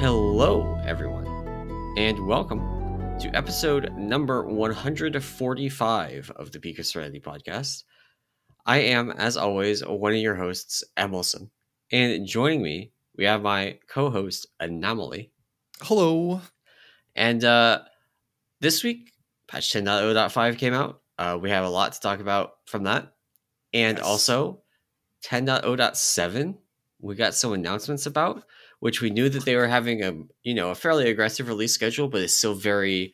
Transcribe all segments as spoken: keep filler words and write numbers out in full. Hello, everyone, and welcome to episode number one hundred forty-five of the Peak of Serenity podcast. I am, as always, one of your hosts, Emilson, and joining me, we have my co-host, Anomaly. Hello. And uh, this week, patch ten point oh point five came out. Uh, we have a lot to talk about from that. And yes. Also, ten point oh point seven, we got some announcements about, which we knew that they were having a, you know, a fairly aggressive release schedule, but it's still very,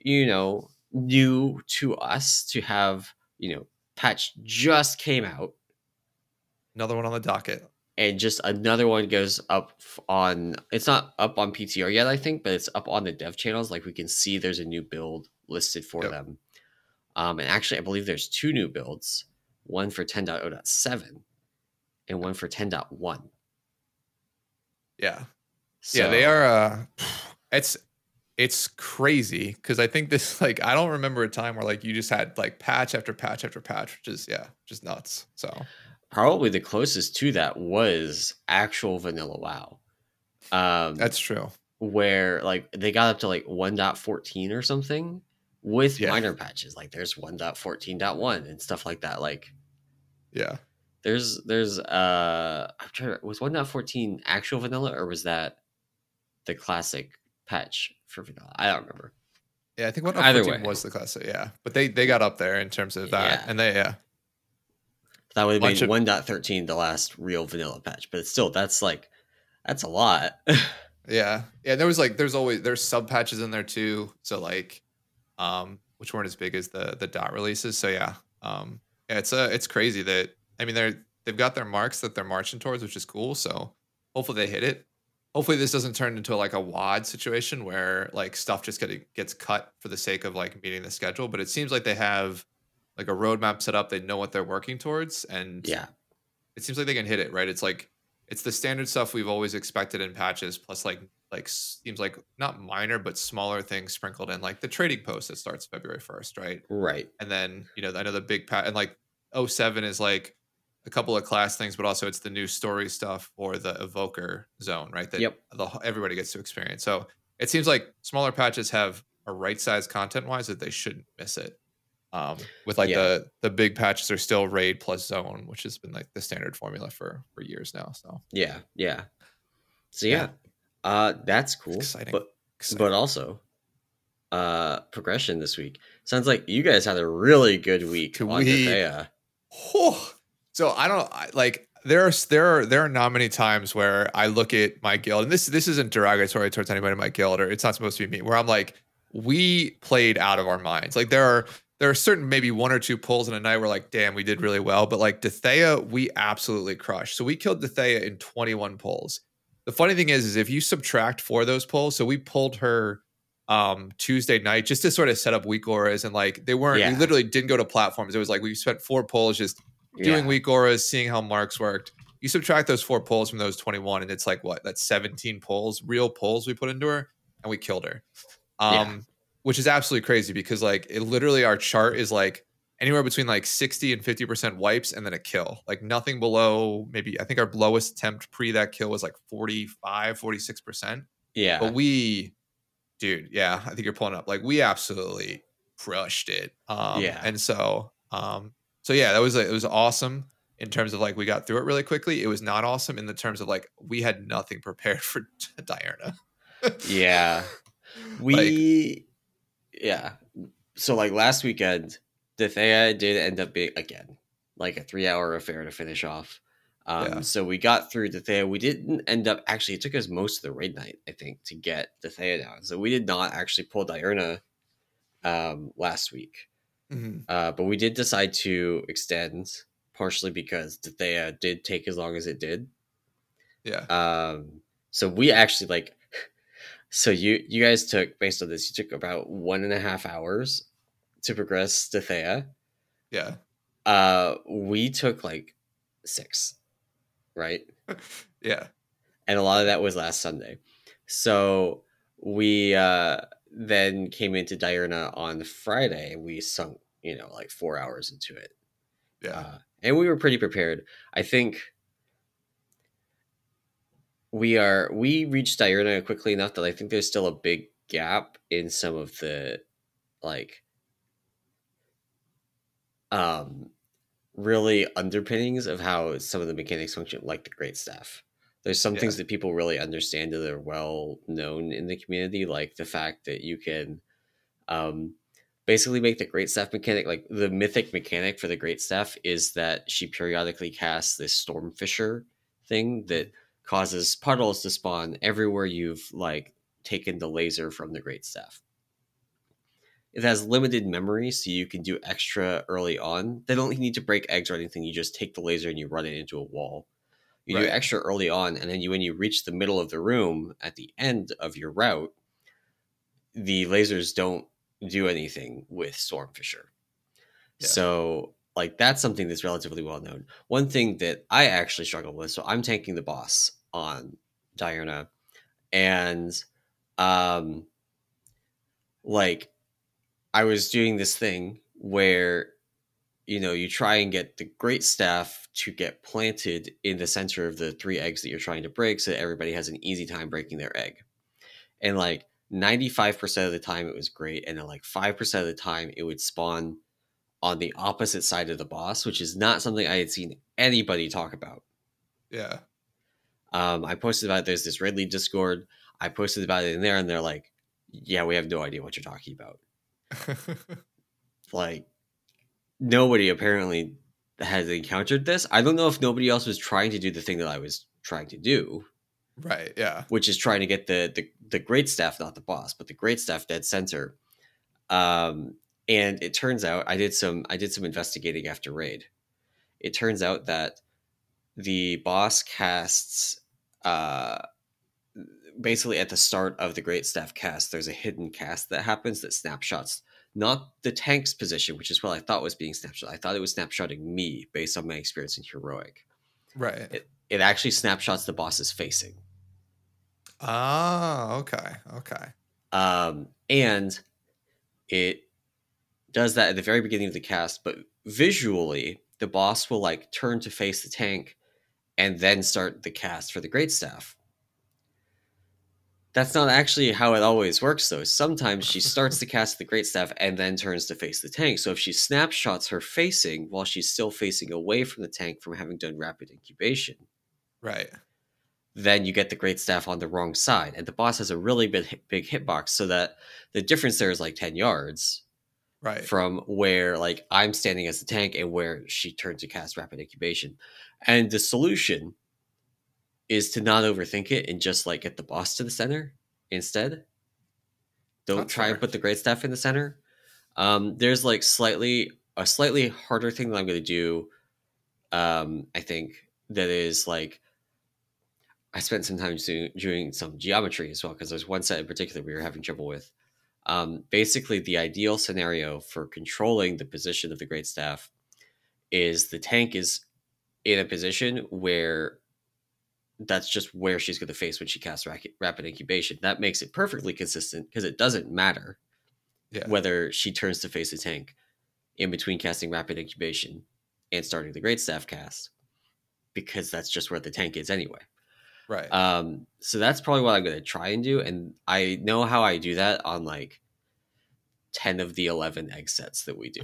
you know, new to us to have, you know, patch just came out. Another one on the docket. And just another one goes up on, it's not up on P T R yet, I think, but it's up on the dev channels. Like we can see there's a new build listed for yep. them. Um, and actually, I believe there's two new builds, one for ten point oh point seven and one for ten point one. Yeah. So. Yeah, they are. Uh, it's it's crazy because I think this, like, I don't remember a time where, like, you just had, like, patch after patch after patch, which is, yeah, just nuts. So probably the closest to that was actual Vanilla WoW. Um, That's true. Where, like, they got up to, like, one point fourteen or something with yeah. minor patches. Like, there's one point fourteen point one and stuff like that. Like, yeah. There's, there's, uh, I'm trying to, was one point fourteen actual vanilla or was that the classic patch for vanilla? I don't remember. Yeah, I think one point fourteen was the classic, yeah. But they, they got up there in terms of that. Yeah. And they, yeah. That would have made one point thirteen the last real vanilla patch, but it's still, that's like, that's a lot. yeah. Yeah. There was like, there's always, there's sub patches in there too. So like, um, which weren't as big as the, the dot releases. So yeah. Um, yeah, it's a, it's crazy that, I mean, they're, they've got their marks that they're marching towards, which is cool. So hopefully they hit it. Hopefully this doesn't turn into like a W O D situation where like stuff just gets cut for the sake of like meeting the schedule. But it seems like they have like a roadmap set up. They know what they're working towards. And yeah, it seems like they can hit it, right? It's like, it's the standard stuff we've always expected in patches. Plus like, like seems like not minor, but smaller things sprinkled in, like the trading post that starts February first, right? Right. And then, you know, I know the big patch and like oh seven is like a couple of class things, but also it's the new story stuff or the evoker zone, right? That yep. the, everybody gets to experience. So it seems like smaller patches have a right size content wise that they shouldn't miss it. Um, with like yeah. the, the big patches are still raid plus zone, which has been like the standard formula for, for years now. So yeah. Yeah. So yeah, yeah. Uh, that's cool. Exciting. But, Exciting. but also uh, progression this week. Sounds like you guys had a really good week Can on we... Defea. Oh, So I don't like there are there are there are not many times where I look at my guild, and this this isn't derogatory towards anybody in my guild, or it's not supposed to be me, where I'm like, we played out of our minds. Like there are there are certain maybe one or two pulls in a night where like, damn, we did really well. But like Defea, we absolutely crushed. So we killed Defea in twenty-one pulls. The funny thing is, is if you subtract for those pulls, so we pulled her um Tuesday night just to sort of set up weak auras, and like they weren't yeah. we literally didn't go to platforms. It was like we spent four pulls just doing yeah. weak auras, seeing how marks worked. You subtract those four pulls from those twenty-one, and it's like, what? That's seventeen pulls, real pulls we put into her, and we killed her. Um, yeah. Which is absolutely crazy because, like, it literally, our chart is, like, anywhere between, like, sixty and fifty percent wipes and then a kill. Like, nothing below maybe, I think our lowest attempt pre that kill was, like, forty-five, forty-six percent. Yeah. But we, dude, yeah, I think you're pulling up. Like, we absolutely crushed it. Um, yeah. And so, um, So yeah, that was it was awesome in terms of like we got through it really quickly. It was not awesome in the terms of like we had nothing prepared for Diurna. yeah. We like, yeah. So like last weekend, Defea did end up being again like a three-hour affair to finish off. Um yeah. So we got through Defea. We didn't end up actually it took us most of the raid night, I think, to get Defea down. So we did not actually pull Diurna um last week. Mm-hmm. Uh, but we did decide to extend partially because Defea did take as long as it did. Yeah. Um, so we actually like, so you, you guys took based on this, you took about one and a half hours to progress Defea. Yeah. Uh, we took like six, right? yeah. And a lot of that was last Sunday. So we, uh, then came into Diurna on Friday. We sunk, you know, like four hours into it. Yeah. Uh, and we were pretty prepared. I think we are we reached Diurna quickly enough that I think there's still a big gap in some of the like um really underpinnings of how some of the mechanics function, like the great staff. There's some yeah. things that people really understand that are well known in the community, like the fact that you can um basically make the great staff mechanic, like the mythic mechanic for the great staff is that she periodically casts this Stormfisher thing that causes puddles to spawn everywhere you've like taken the laser from the great staff. It has limited memory, so you can do extra early on. They don't need to break eggs or anything. You just take the laser and you run it into a wall. You right. do extra early on, and then you, when you reach the middle of the room at the end of your route, the lasers don't do anything with Stormfisher. Yeah. So like that's something that's relatively well known. One thing that I actually struggle with, so I'm tanking the boss on Diurna, and um like I was doing this thing where, you know, you try and get the great staff to get planted in the center of the three eggs that you're trying to break so that everybody has an easy time breaking their egg. And like ninety-five percent of the time it was great, and then like five percent of the time it would spawn on the opposite side of the boss, which is not something I had seen anybody talk about. Yeah. Um, I posted about it. There's this Ridley Discord. I posted about it in there, and they're like, yeah, we have no idea what you're talking about. Like, nobody apparently has encountered this. I don't know if nobody else was trying to do the thing that I was trying to do. Right, yeah. Which is trying to get the, the, the great staff, not the boss, but the great staff dead center. Um, and it turns out I did some I did some investigating after raid. It turns out that the boss casts uh, basically at the start of the great staff cast, there's a hidden cast that happens that snapshots not the tank's position, which is what I thought was being snapshot. I thought it was snapshotting me based on my experience in heroic. Right. It, it actually snapshots the boss's facing. Ah, okay, okay. Um, and it does that at the very beginning of the cast, but visually, the boss will like turn to face the tank and then start the cast for the great staff. That's not actually how it always works, though. Sometimes she starts the cast of the great staff and then turns to face the tank. So if she snapshots her facing while she's still facing away from the tank from having done rapid incubation, right, then you get the great staff on the wrong side. And the boss has a really big, big hitbox, so that the difference there is like ten yards right, from where like I'm standing as the tank and where she turned to cast rapid incubation. And the solution is to not overthink it and just like get the boss to the center instead. Don't Not try fair. and put the great staff in the center. Um, there's like slightly a slightly harder thing that I'm going to do. Um, I think that is like, I spent some time doing, doing some geometry as well, because there's one set in particular we were having trouble with. Um, basically, the ideal scenario for controlling the position of the great staff is the tank is in a position where that's just where she's going to face when she casts rapid incubation. That makes it perfectly consistent because it doesn't matter yeah. whether she turns to face the tank in between casting rapid incubation and starting the great staff cast, because that's just where the tank is anyway. Right. Um, so that's probably what I'm going to try and do. And I know how I do that on like ten of the eleven egg sets that we do.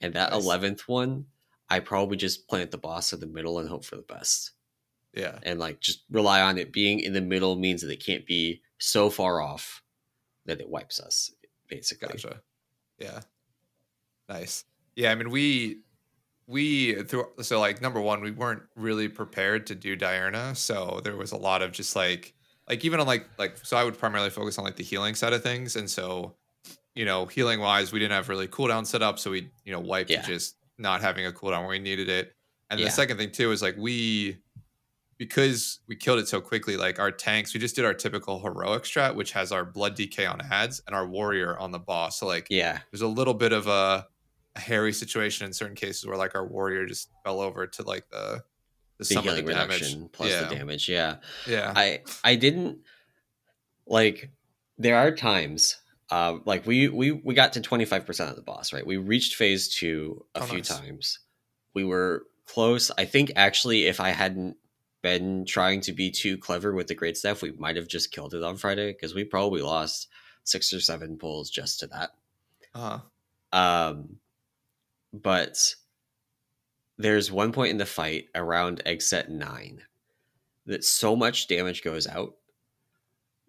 And that nice. eleventh one, I probably just plant the boss in the middle and hope for the best. Yeah. And like just rely on it being in the middle means that it can't be so far off that it wipes us, basically. Gotcha. Yeah. Nice. Yeah, I mean we we so like number one, we weren't really prepared to do Diurna, so there was a lot of just like like even on like like so I would primarily focus on like the healing side of things, and so you know, healing wise, we didn't have really cooldown set up, so we you know wiped yeah. just not having a cooldown where we needed it. And yeah. the second thing too is like we because we killed it so quickly, like our tanks, we just did our typical heroic strat, which has our blood D K on adds and our warrior on the boss. So like, yeah, there's a little bit of a, a hairy situation in certain cases where like our warrior just fell over to like the the, the sum of the damage plus yeah. the damage. Yeah, yeah. I I didn't like. There are times uh, like we we we got to twenty-five percent of the boss. Right, we reached phase two a oh, few nice. times. We were close. I think actually, if I hadn't been trying to be too clever with the great stuff, we might have just killed it on Friday, because we probably lost six or seven polls just to that. Uh-huh. Um, but there's one point in the fight around egg set nine that so much damage goes out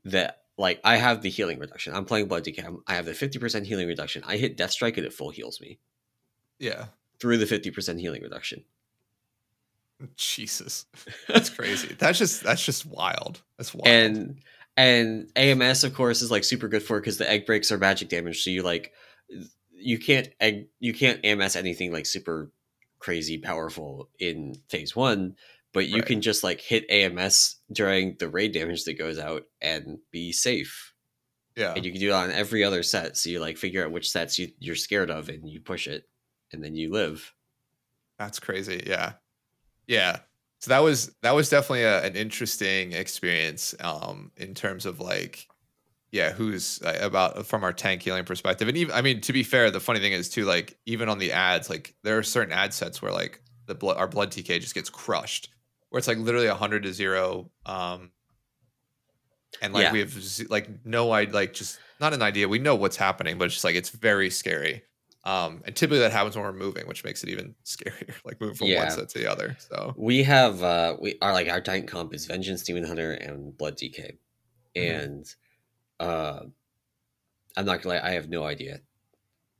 that, like, I have the healing reduction. I'm playing Blood Decay. I have the fifty percent healing reduction. I hit Death Strike and it full heals me. Yeah. Through the fifty percent healing reduction. Jesus. That's crazy. That's just that's just wild. That's wild. And and A M S, of course, is like super good for it because the egg breaks are magic damage. So you like you can't egg you can't A M S anything like super crazy powerful in phase one, but you right. can just like hit A M S during the raid damage that goes out and be safe. Yeah. And you can do it on every other set. So you like figure out which sets you, you're scared of and you push it and then you live. That's crazy. Yeah. Yeah. So that was that was definitely a, an interesting experience um, in terms of like, yeah, who's uh, about from our tank healing perspective. And even, I mean, to be fair, the funny thing is too, like even on the ads, like there are certain ad sets where like the blood, our blood T K just gets crushed where it's like literally a hundred to zero. Um, and like, yeah. we have z- like, no, I like just not an idea. We know what's happening, but it's just like, it's very scary. Um, and typically that happens when we're moving, which makes it even scarier, like move from yeah. one set to the other. So we have, uh, we are like, our Titan comp is Vengeance, Demon Hunter, and Blood D K. And, mm-hmm. uh, I'm not gonna lie, I have no idea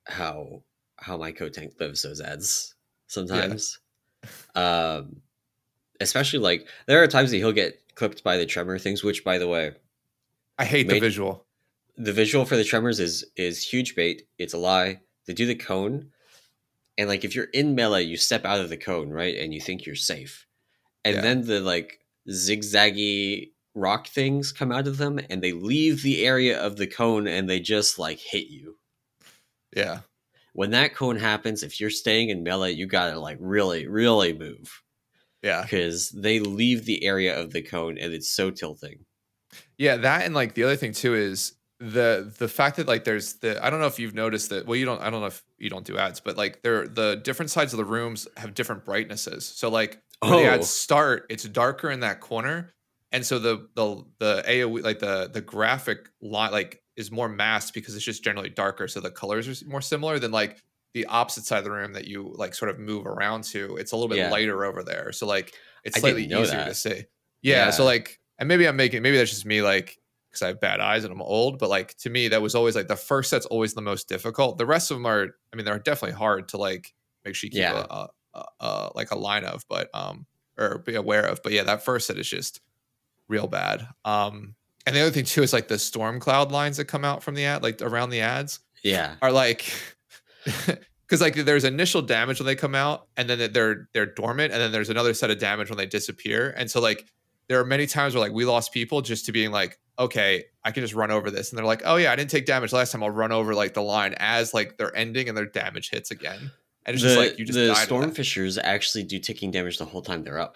how, how my co-tank lives those ads sometimes. Yeah. Um, especially like there are times that he'll get clipped by the tremor things, which by the way, I hate made, the visual, the visual for the tremors is, is huge bait. It's a lie. They do the cone, and like if you're in melee, you step out of the cone, right? And you think you're safe, and yeah. then the like zigzaggy rock things come out of them, and they leave the area of the cone, and they just like hit you. Yeah. When that cone happens, if you're staying in melee, you gotta like really, really move. Yeah. Because they leave the area of the cone, and it's so tilting. Yeah, that and like the other thing too is. The the fact that like there's the I don't know if you've noticed that well you don't I don't know if you don't do ads but like there the different sides of the rooms have different brightnesses, so like when oh. the ads start it's darker in that corner, and so the the the A O E like the the graphic line like is more masked because it's just generally darker, so the colors are more similar than like the opposite side of the room that you like sort of move around to. It's a little bit yeah. lighter over there, so like it's slightly easier that. to see. Yeah, yeah, so like and maybe I'm making maybe that's just me like. Because I have bad eyes and I'm old, but like to me that was always like the first set's always the most difficult. The rest of them are, I mean, they're definitely hard to like make sure you keep yeah. a, a, a like a line of, but um or be aware of. But yeah, that first set is just real bad. Um, and the other thing too is like the storm cloud lines that come out from the ad, like around the ads, yeah, are like because like there's initial damage when they come out, and then they're they're dormant, and then there's another set of damage when they disappear, and so like. There are many times where like we lost people just to being like, okay, I can just run over this. And they're like, oh yeah, I didn't take damage last time. I'll run over like the line as like they're ending and their damage hits again. And it's the, just like, you just the died Stormfishers actually do ticking damage the whole time they're up.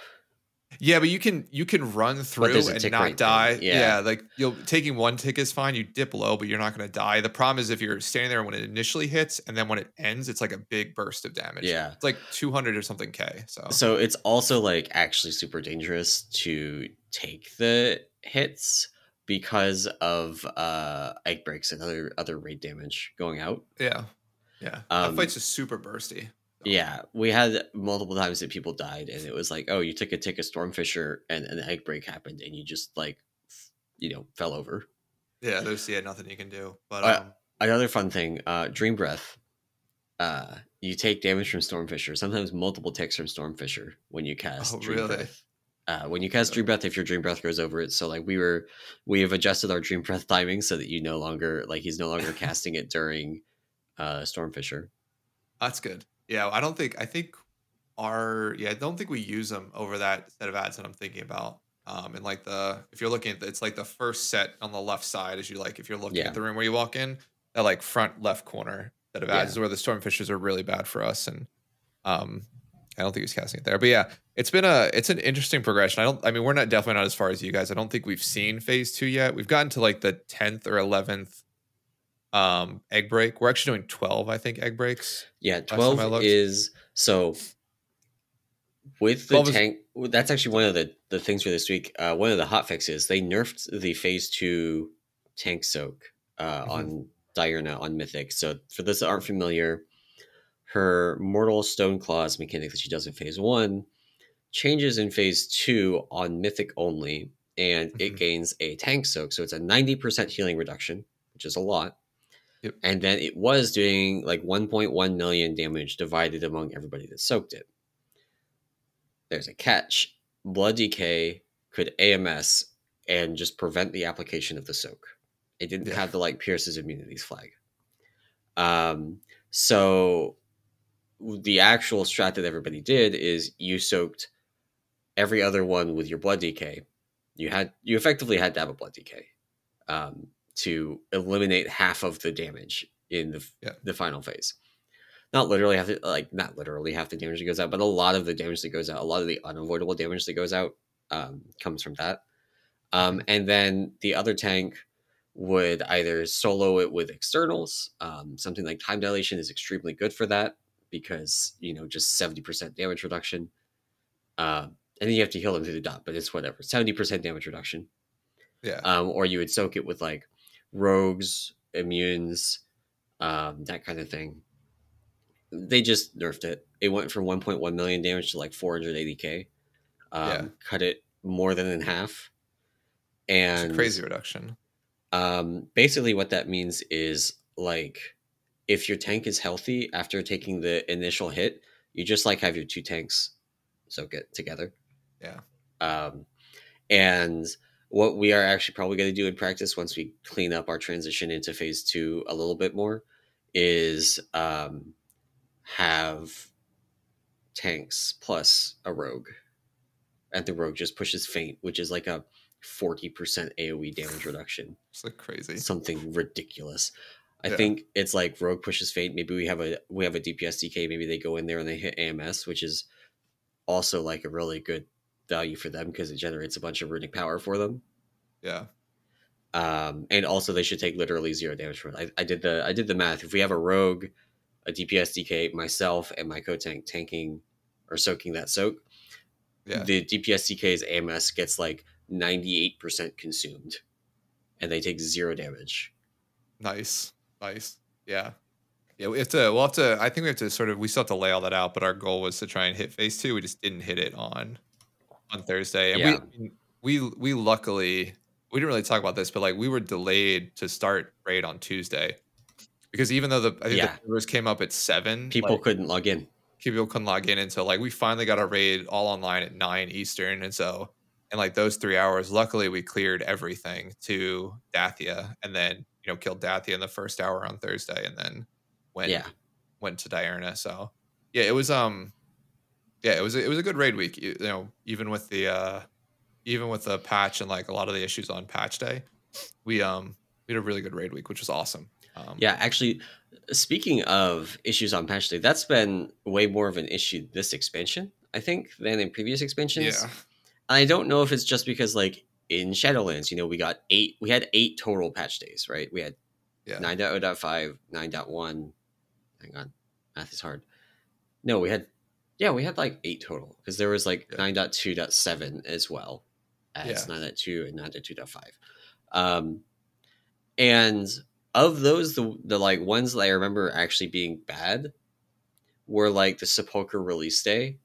Yeah, but you can you can run through and not right die. Yeah. yeah, like you'll taking one tick is fine. You dip low, but you're not going to die. The problem is if you're standing there when it initially hits, and then when it ends, it's like a big burst of damage. Yeah, it's like two hundred or something K. So, so it's also like actually super dangerous to take the hits because of uh, egg breaks and other other raid damage going out. Yeah, yeah, um, that fight's just super bursty. Yeah, we had multiple times that people died, and it was like, oh, you took a tick of Stormfisher, and an egg break happened, and you just like, you know, fell over. Yeah, there's yeah nothing you can do. But uh, um, another fun thing, uh, Dream Breath. Uh, you take damage from Stormfisher, sometimes multiple ticks from Stormfisher when you cast oh, Dream really? Breath. Uh, when you cast Dream Breath, if your Dream Breath goes over it, so like we were, we have adjusted our Dream Breath timing so that you no longer like he's no longer casting it during uh, Stormfisher. That's good. Yeah, I don't think I think our yeah I don't think we use them over that set of ads that I'm thinking about. Um, and like the if you're looking at the, it's like the first set on the left side as you like if you're looking yeah. at the room where you walk in, that like front left corner set of ads yeah. is where the Stormfishers are really bad for us. And um, I don't think he's casting it there, but yeah, it's been a it's an interesting progression. I don't I mean we're not definitely not as far as you guys. I don't think we've seen phase two yet. We've gotten to like the tenth or eleventh. Um, egg break. We're actually doing twelve, I think, egg breaks. Yeah, twelve is so With the Clovis- tank, that's actually one of the, the things for this week. Uh, one of the hot fixes, they nerfed the phase two tank soak uh, mm-hmm. on Diurna on Mythic. So for those that aren't familiar, her Mortal Stone Claws mechanic that she does in phase one changes in phase two on Mythic only, and mm-hmm. it gains a tank soak. So it's a ninety percent healing reduction, which is a lot. Yep. And then it was doing like one point one million damage divided among everybody that soaked it. There's a catch. Blood Decay could A M S and just prevent the application of the soak. It didn't yeah. have the like Pierce's immunities flag. Um, so the actual strat that everybody did is you soaked every other one with your Blood Decay. You had you effectively had to have a Blood Decay um, to eliminate half of the damage in the yeah. the final phase. Not literally half the, like not literally half the damage that goes out, but a lot of the damage that goes out, a lot of the unavoidable damage that goes out um, comes from that. Um, and then the other tank would either solo it with externals. Um, something like time dilation is extremely good for that because, you know, just seventy percent damage reduction. Uh, and then you have to heal them through the dot, but it's whatever. seventy percent damage reduction. Yeah. Um, or you would soak it with like rogues, immunes, um, that kind of thing. They just nerfed it. It went from one point one million damage to like four hundred eighty K. Um, yeah. Cut it more than in half. And it's a crazy reduction. Um, basically what that means is like if your tank is healthy after taking the initial hit, you just like have your two tanks soak it together. Yeah. Um, and what we are actually probably going to do in practice once we clean up our transition into phase two a little bit more is... Um, have tanks plus a rogue, and the rogue just pushes faint, which is like a forty percent A O E damage reduction. It's like crazy, something ridiculous. I yeah. think it's like rogue pushes faint. Maybe we have a we have a D P S D K. Maybe they go in there and they hit A M S, which is also like a really good value for them because it generates a bunch of runic power for them. Yeah. Um, and also they should take literally zero damage from it. I, I did the I did the math. If we have a rogue, a D P S D K, myself, and my co-tank tanking or soaking that soak, yeah. the D P S D K's A M S gets like ninety-eight percent consumed, and they take zero damage. Nice, nice, yeah, yeah. We have to. We'll have to. I think we have to sort of. We still have to lay all that out. But our goal was to try and hit phase two. We just didn't hit it on on Thursday, and yeah. we we we luckily we didn't really talk about this, but like we were delayed to start raid on Tuesday. Because even though the I think yeah. the servers came up at seven, people like, couldn't log in. People couldn't log in until like we finally got our raid all online at nine Eastern, and so in like those three hours, luckily we cleared everything to Dathia, and then you know killed Dathia in the first hour on Thursday, and then went yeah. went to Diurna. So yeah, it was um yeah it was it was a good raid week. You, you know even with the uh, even with the patch and like a lot of the issues on patch day, we um we had a really good raid week, which was awesome. Um, yeah, actually, speaking of issues on patch day, that's been way more of an issue this expansion, I think, than in previous expansions. Yeah. And I don't know if it's just because, like, in Shadowlands, you know, we got eight, we had eight total patch days, right? We had yeah. nine point oh point five, nine point one. Hang on, math is hard. No, we had, yeah, we had like eight total because there was like yeah. nine point two point seven as well as yeah. nine point two and nine point two point five. Um, and of those, the, the like ones that I remember actually being bad were like the Sepulchre release day,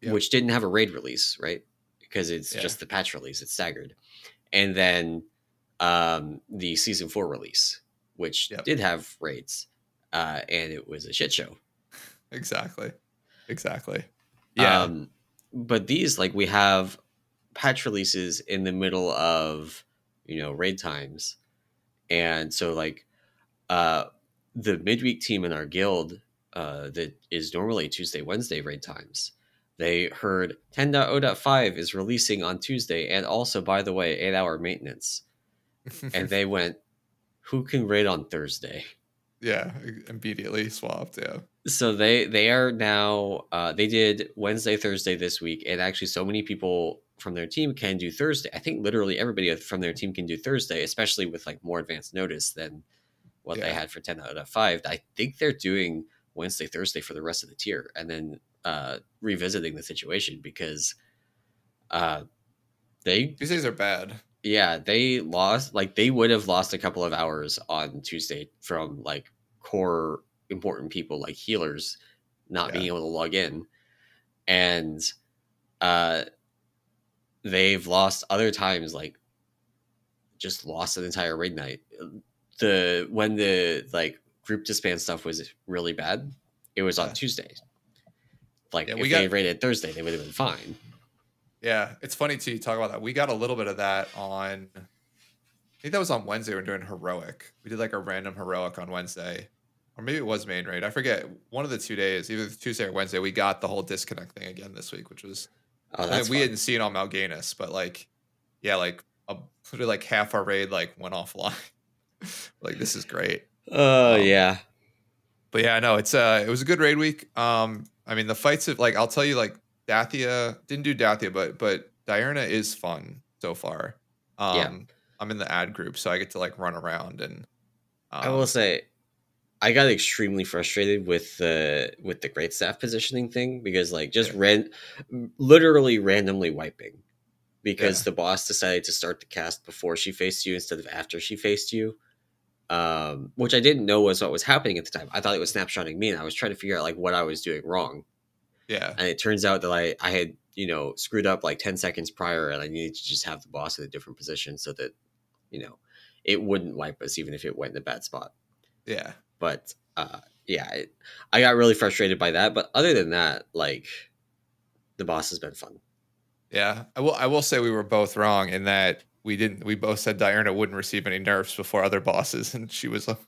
yep. which didn't have a raid release, right? Because it's yeah. just the patch release. It's staggered. And then um, the season four release, which yep. did have raids. Uh, and it was a shit show. Exactly. Exactly. Yeah. Um, but these, like we have patch releases in the middle of, you know, raid times. And so, like, uh, the midweek team in our guild uh, that is normally Tuesday, Wednesday raid times, they heard ten point oh point five is releasing on Tuesday and also, by the way, eight-hour maintenance. And they went, who can raid on Thursday? Yeah, immediately swapped, yeah. So they, they are now, uh, they did Wednesday, Thursday this week, and actually so many people from their team can do Thursday. I think literally everybody from their team can do Thursday, especially with like more advanced notice than what yeah. they had for ten out of five. I think they're doing Wednesday, Thursday for the rest of the tier. And then uh, revisiting the situation because uh, they these days are bad. Yeah, they lost like they would have lost a couple of hours on Tuesday from like core important people like healers not yeah. being able to log in, and uh, they've lost other times like just lost an entire raid night. The when the like group disband stuff was really bad, it was on yeah. Tuesday. Like yeah, if we got, they raided Thursday, they would have been fine. Yeah, it's funny too. You talk about that. We got a little bit of that on. I think that was on Wednesday. We're doing heroic. We did like a random heroic on Wednesday, or maybe it was main raid. I forget. One of the two days, either Tuesday or Wednesday, we got the whole disconnect thing again this week, which was oh, that's I mean, we hadn't seen on Mal'Ganis, but like, yeah, like a, like half our raid like went offline. Like this is great. Oh uh, um, yeah, but yeah, no, it's uh, it was a good raid week. Um, I mean the fights have like I'll tell you like Dathea didn't do Dathea, but but Diurna is fun so far. Um, yeah. I'm in the ad group, so I get to like run around and. Um, I will say, I got extremely frustrated with the with the great staff positioning thing because like just yeah. ran, literally randomly wiping, because yeah. the boss decided to start the cast before she faced you instead of after she faced you. Um, which I didn't know was what was happening at the time. I thought it was snapshotting me, and I was trying to figure out like what I was doing wrong. Yeah. And it turns out that I, I had, you know, screwed up like ten seconds prior, and I needed to just have the boss in a different position so that, you know, it wouldn't wipe us even if it went in a bad spot. Yeah. But uh, yeah, it, I got really frustrated by that. But other than that, like the boss has been fun. Yeah. I will, I will say we were both wrong in that. We didn't. We both said Diurna wouldn't receive any nerfs before other bosses, and she was like,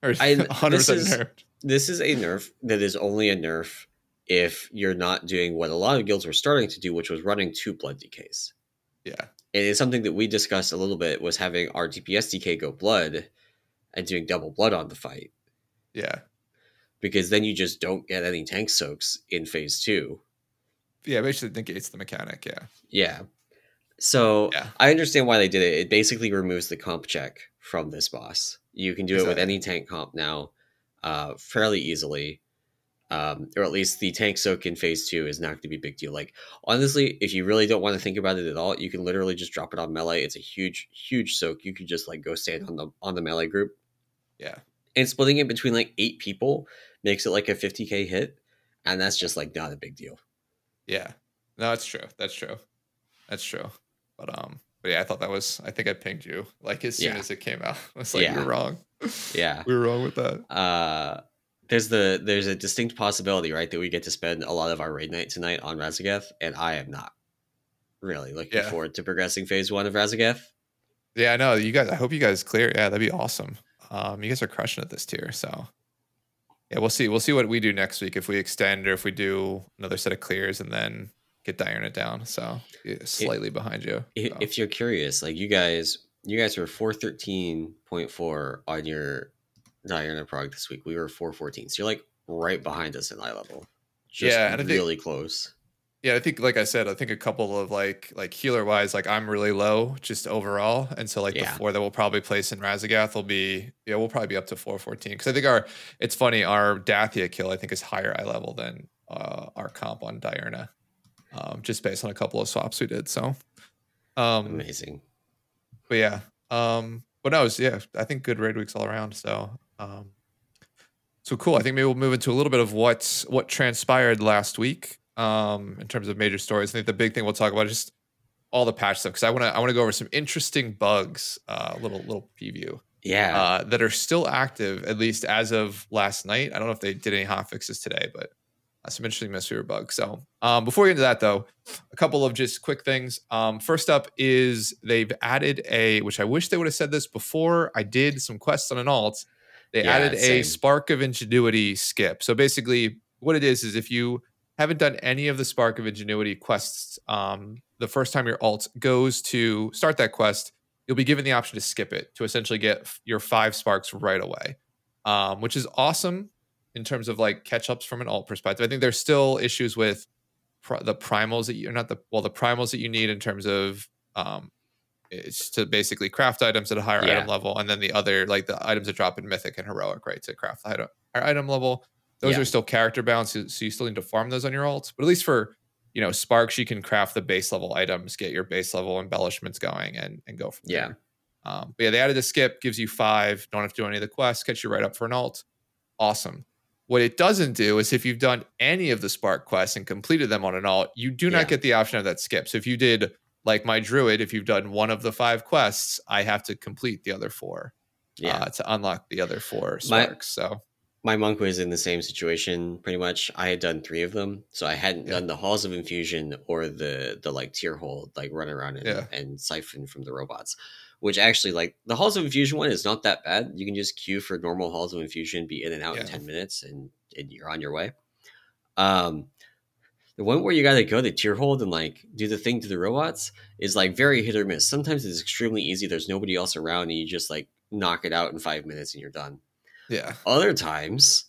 one hundred percent nerfed. This is a nerf that is only a nerf if you're not doing what a lot of guilds were starting to do, which was running two blood D Ks. Yeah, and it's something that we discussed a little bit was having our D P S D K go blood and doing double blood on the fight. Yeah, because then you just don't get any tank soaks in phase two. Yeah, basically negates the mechanic. Yeah. Yeah. So yeah. I understand why they did it. It basically removes the comp check from this boss. You can do exactly. it with any tank comp now uh, fairly easily. Um, or at least the tank soak in phase two is not going to be a big deal. Like, honestly, if you really don't want to think about it at all, you can literally just drop it on melee. It's a huge, huge soak. You can just like go stand on the on the melee group. Yeah. And splitting it between like eight people makes it like a fifty K hit. And that's just like not a big deal. Yeah. No, that's true. That's true. That's true. But um, but yeah, I thought that was. I think I pinged you like as soon yeah. as it came out. I was like, yeah. "You're wrong." Yeah, we were wrong with that. Uh, there's the there's a distinct possibility, right, that we get to spend a lot of our raid night tonight on Razageth, and I am not really looking yeah. forward to progressing phase one of Razageth. Yeah, I know you guys. I hope you guys clear. Yeah, that'd be awesome. Um, you guys are crushing it this tier. So yeah, we'll see. We'll see what we do next week if we extend or if we do another set of clears and then. Get Diurna down, so slightly if, behind you. So. If you're curious, like you guys, you guys were four thirteen point four on your Diurna prog this week. We were four fourteen, so you're like right behind us in eye level. Just yeah, and really think, close. Yeah, I think, like I said, I think a couple of like like healer wise, like I'm really low just overall, and so like yeah. the four that we'll probably place in Razagath will be yeah, we'll probably be up to four fourteen because I think our it's funny our Dathea kill I think is higher eye level than uh, our comp on Diurna. Um, just based on a couple of swaps we did, so um, amazing. But yeah, um, but no, was, yeah, I think good raid weeks all around. So, um, so cool. I think maybe we'll move into a little bit of what's what transpired last week um, in terms of major stories. I think the big thing we'll talk about is just all the patch stuff because I want to I want to go over some interesting bugs. Uh, little little preview, yeah, uh, that are still active at least as of last night. I don't know if they did any hot fixes today, but. Some interesting mystery bugs. So um, before we get into that, though, a couple of just quick things. Um, first up is they've added a, which I wish they would have said this before I did some quests on an alt. They yeah, added same. a Spark of Ingenuity skip. So basically what it is, is if you haven't done any of the Spark of Ingenuity quests, um, the first time your alt goes to start that quest, you'll be given the option to skip it to essentially get your five sparks right away, um, which is awesome. In terms of like catch ups from an alt perspective, I think there's still issues with pr- the primals that you're not the well the primals that you need in terms of um, it's to basically craft items at a higher yeah. item level, and then the other like the items that drop in mythic and heroic right to craft the higher item level. Those yeah. are still character bound, so, so you still need to farm those on your alts. But at least for, you know, Sparks, you can craft the base level items, get your base level embellishments going, and and go from yeah. there. Um, but yeah, they added the skip, gives you five, don't have to do any of the quests, catch you right up for an alt. Awesome. What it doesn't do is if you've done any of the Spark quests and completed them on an alt, you do yeah. not get the option of that skip. So if you did, like my druid, if you've done one of the five quests, I have to complete the other four yeah. uh, to unlock the other four Sparks. My, so my monk was in the same situation, pretty much. I had done three of them, so I hadn't yeah. done the Halls of Infusion or the, the like tier hold, like run around and, yeah. and siphon from the robots. Which actually, like, the Halls of Infusion one is not that bad. You can just queue for normal Halls of Infusion, be in and out yeah. in ten minutes, and, and you're on your way. Um, the one where you got to go to tier hold and, like, do the thing to the robots is, like, very hit or miss. Sometimes it's extremely easy. There's nobody else around, and you just, like, knock it out in five minutes, and you're done. Yeah. Other times,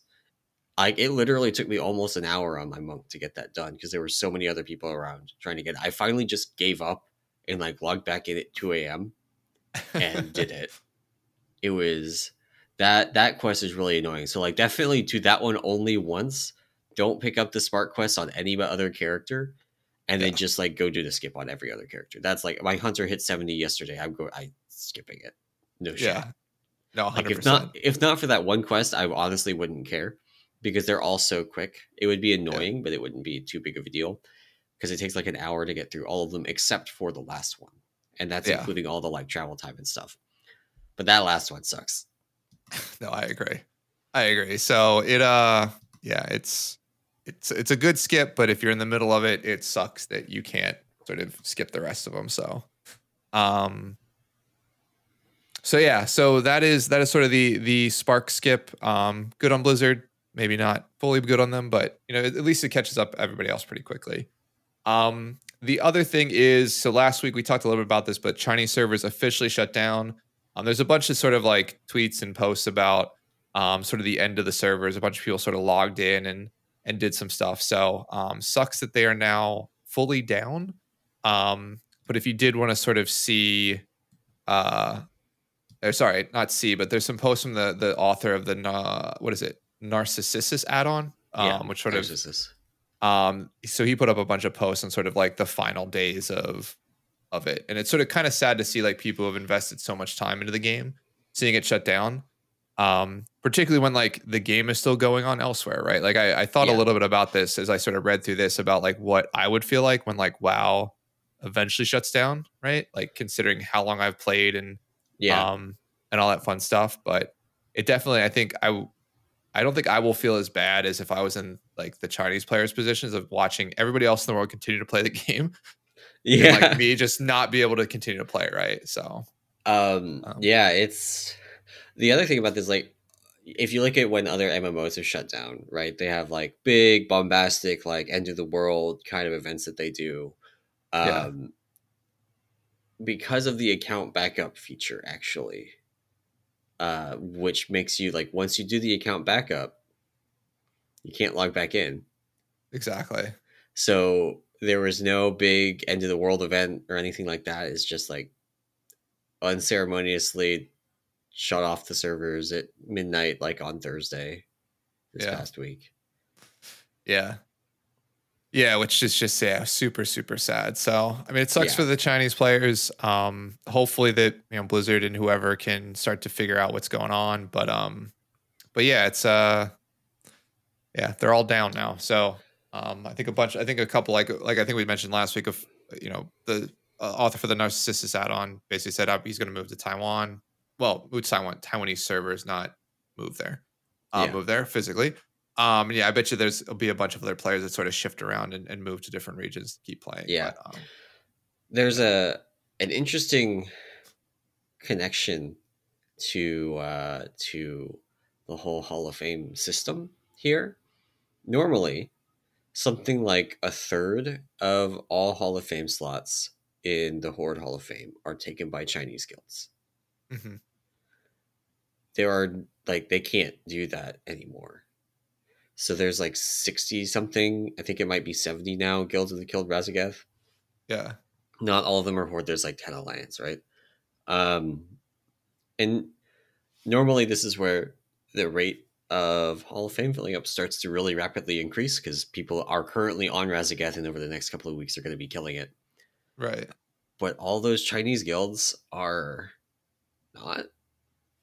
like, it literally took me almost an hour on my monk to get that done because there were so many other people around trying to get it. I finally just gave up and, like, logged back in at two a.m., and did it. It was that that quest is really annoying. So like definitely do that one only once. Don't pick up the Spark quest on any other character, and yeah. then just like go do the skip on every other character. That's like my hunter hit seventy yesterday. I'm going. I'm skipping it. No shit. Yeah. No. one hundred percent. Like if not if not for that one quest, I honestly wouldn't care because they're all so quick. It would be annoying, yeah. but it wouldn't be too big of a deal because it takes like an hour to get through all of them except for the last one. And that's yeah. including all the like travel time and stuff. But that last one sucks. No, I agree. I agree. So it, uh, yeah, it's, it's, it's a good skip, but if you're in the middle of it, it sucks that you can't sort of skip the rest of them. So, um, so yeah, so that is, that is sort of the, the Spark skip. Um, good on Blizzard, maybe not fully good on them, but you know, at least it catches up everybody else pretty quickly. Um, The other thing is, so last week we talked a little bit about this, but Chinese servers officially shut down. Um, there's a bunch of sort of like tweets and posts about um, sort of the end of the servers. A bunch of people sort of logged in and and did some stuff. So um, sucks that they are now fully down. Um, but if you did want to sort of see, uh, or sorry, not see, but there's some posts from the the author of the uh, what is it, Narcissus add-on, um, yeah, which sort Narcissus. of. Um, so he put up a bunch of posts on sort of like the final days of of it. And it's sort of kind of sad to see like people who have invested so much time into the game, seeing it shut down, um, particularly when like the game is still going on elsewhere, right? Like I, I thought yeah. a little bit about this as I sort of read through this about like what I would feel like when like WoW eventually shuts down, right? Like considering how long I've played and yeah. um, and all that fun stuff. But it definitely, I think I... I don't think I will feel as bad as if I was in like the Chinese players' positions of watching everybody else in the world continue to play the game. Yeah. And, like me just not be able to continue to play. Right. So, um, um, yeah, it's the other thing about this. Like if you look at when other M M Os have shut down, right, they have like big bombastic, like end of the world kind of events that they do. Um, yeah. Because of the account backup feature, actually. Uh, which makes you like once you do the account backup, you can't log back in. Exactly. So there was no big end of the world event or anything like that. It's just like unceremoniously shut off the servers at midnight, like on Thursday this yeah. past week. Yeah. Yeah, which is just yeah, super, super sad. So, I mean, it sucks yeah. for the Chinese players. Um, hopefully that, you know, Blizzard and whoever can start to figure out what's going on. But, um, but yeah, it's, uh, yeah, they're all down now. So, um, I think a bunch, I think a couple, like, like I think we mentioned last week of, you know, the uh, author for the Narcissus add-on basically said uh, he's going to move to Taiwan. Well, move to Taiwan, Taiwanese servers, not move there, uh, yeah. move there physically. Um, yeah, I bet you there's will be a bunch of other players that sort of shift around and, and move to different regions to keep playing. Yeah, but, um, there's a an interesting connection to uh, to the whole Hall of Fame system here. Normally, something like a third of all Hall of Fame slots in the Horde Hall of Fame are taken by Chinese guilds. Mm-hmm. There are like they can't do that anymore. So there's like sixty something, I think it might be seventy now, Guilds of the Killed Razageth. Yeah. Not all of them are Horde. There's like ten Alliance, right? Um, and normally this is where the rate of Hall of Fame filling up starts to really rapidly increase because people are currently on Razagath, and over the next couple of weeks are going to be killing it. Right. But all those Chinese guilds are not.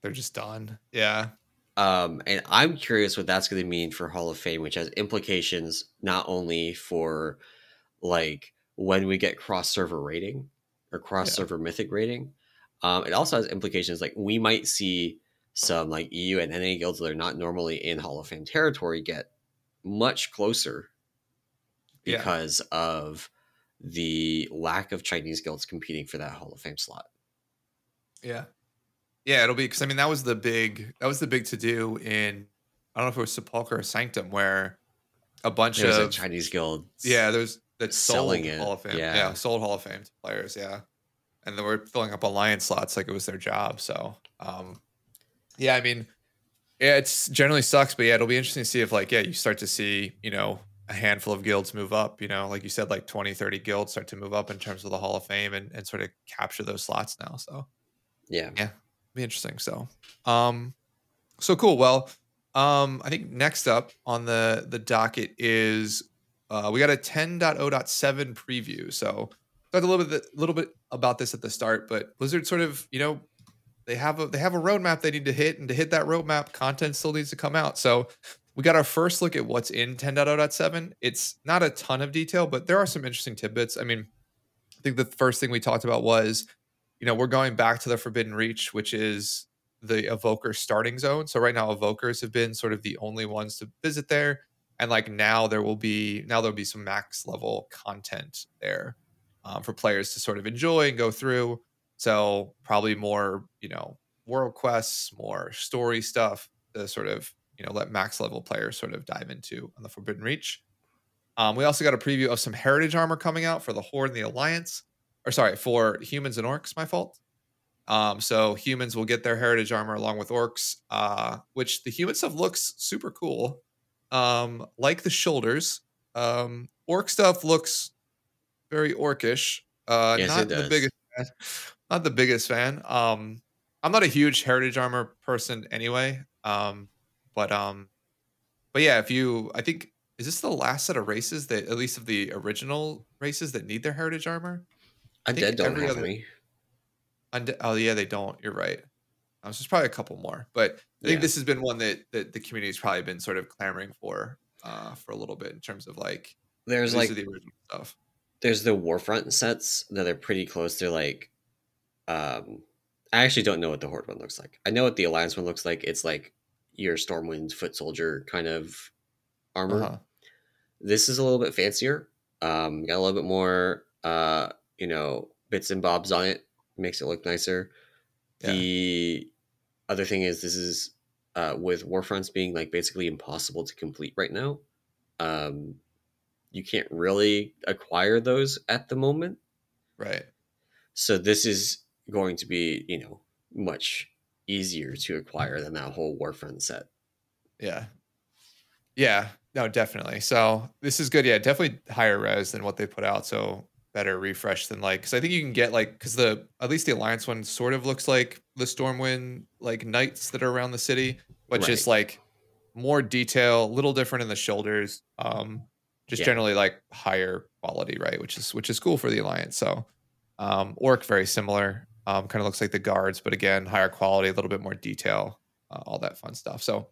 They're just done. Yeah. Um, and I'm curious what that's going to mean for Hall of Fame, which has implications not only for like when we get cross-server rating or cross-server yeah. mythic rating. Um, it also has implications like we might see some like E U and N A guilds that are not normally in Hall of Fame territory get much closer because yeah. of the lack of Chinese guilds competing for that Hall of Fame slot. Yeah. Yeah, it'll be because I mean that was the big that was the big to do in I don't know if it was Sepulchre or Sanctum where a bunch there's of a Chinese guilds. Yeah, there's that selling sold it. Hall of Fame. Yeah. yeah, sold Hall of Fame to players. Yeah, and they were filling up alliance slots like it was their job. So, um, yeah, I mean, yeah, it's generally sucks, but yeah, it'll be interesting to see if like yeah, you start to see you know a handful of guilds move up. You know, like you said, like twenty, thirty guilds start to move up in terms of the Hall of Fame and and sort of capture those slots now. So, yeah, yeah. Be interesting. So, um, so cool. Well, um, I think next up on the the docket is uh, we got a ten point oh point seven preview. So talked a little bit a little bit about this at the start, but Blizzard sort of you know they have a they have a roadmap they need to hit, and to hit that roadmap, content still needs to come out. So we got our first look at what's in ten point oh point seven. It's not a ton of detail, but there are some interesting tidbits. I mean, I think the first thing we talked about was. You know, we're going back to the Forbidden Reach, which is the Evoker starting zone. So right now, Evokers have been sort of the only ones to visit there. And like now there will be now there'll be some max level content there um, for players to sort of enjoy and go through. So probably more, you know, world quests, more story stuff to sort of, you know, let max level players sort of dive into on the Forbidden Reach. Um, we also got a preview of some heritage armor coming out for the Horde and the Alliance. Or sorry, for humans and orcs, my fault. Um, so humans will get their heritage armor along with orcs, uh, which the human stuff looks super cool. Um, like the shoulders. Um, orc stuff looks very orcish. Uh, yes, not it does. the biggest fan. Not the biggest fan. Um, I'm not a huge heritage armor person anyway. Um, but um, but yeah, if you I think is this the last set of races that at least of the original races that need their heritage armor? Undead don't have other, me. Unde- oh, yeah, they don't. You're right. Um, so there's probably a couple more. But I yeah. think this has been one that, that the community's probably been sort of clamoring for uh, for a little bit in terms of like... There's like... The original stuff. There's the Warfront sets that are pretty close. They're like... Um, I actually don't know what the Horde one looks like. I know what the Alliance one looks like. It's like your Stormwind foot soldier kind of armor. Uh-huh. This is a little bit fancier. Um, got a little bit more... Uh, you know, bits and bobs on it, makes it look nicer. Yeah. The other thing is this is uh, with Warfronts being like basically impossible to complete right now. Um, you can't really acquire those at the moment. Right. So this is going to be, you know, much easier to acquire than that whole Warfront set. Yeah. Yeah, no, definitely. So this is good. Yeah, definitely higher res than what they put out. So better refresh than like because I think you can get like because the at least the Alliance one sort of looks like the Stormwind like knights that are around the city, but right. just like more detail, a little different in the shoulders, um just yeah. generally like higher quality, right, which is which is cool for the Alliance. So um orc very similar, um kind of looks like the guards, but again higher quality, a little bit more detail, uh, all that fun stuff. So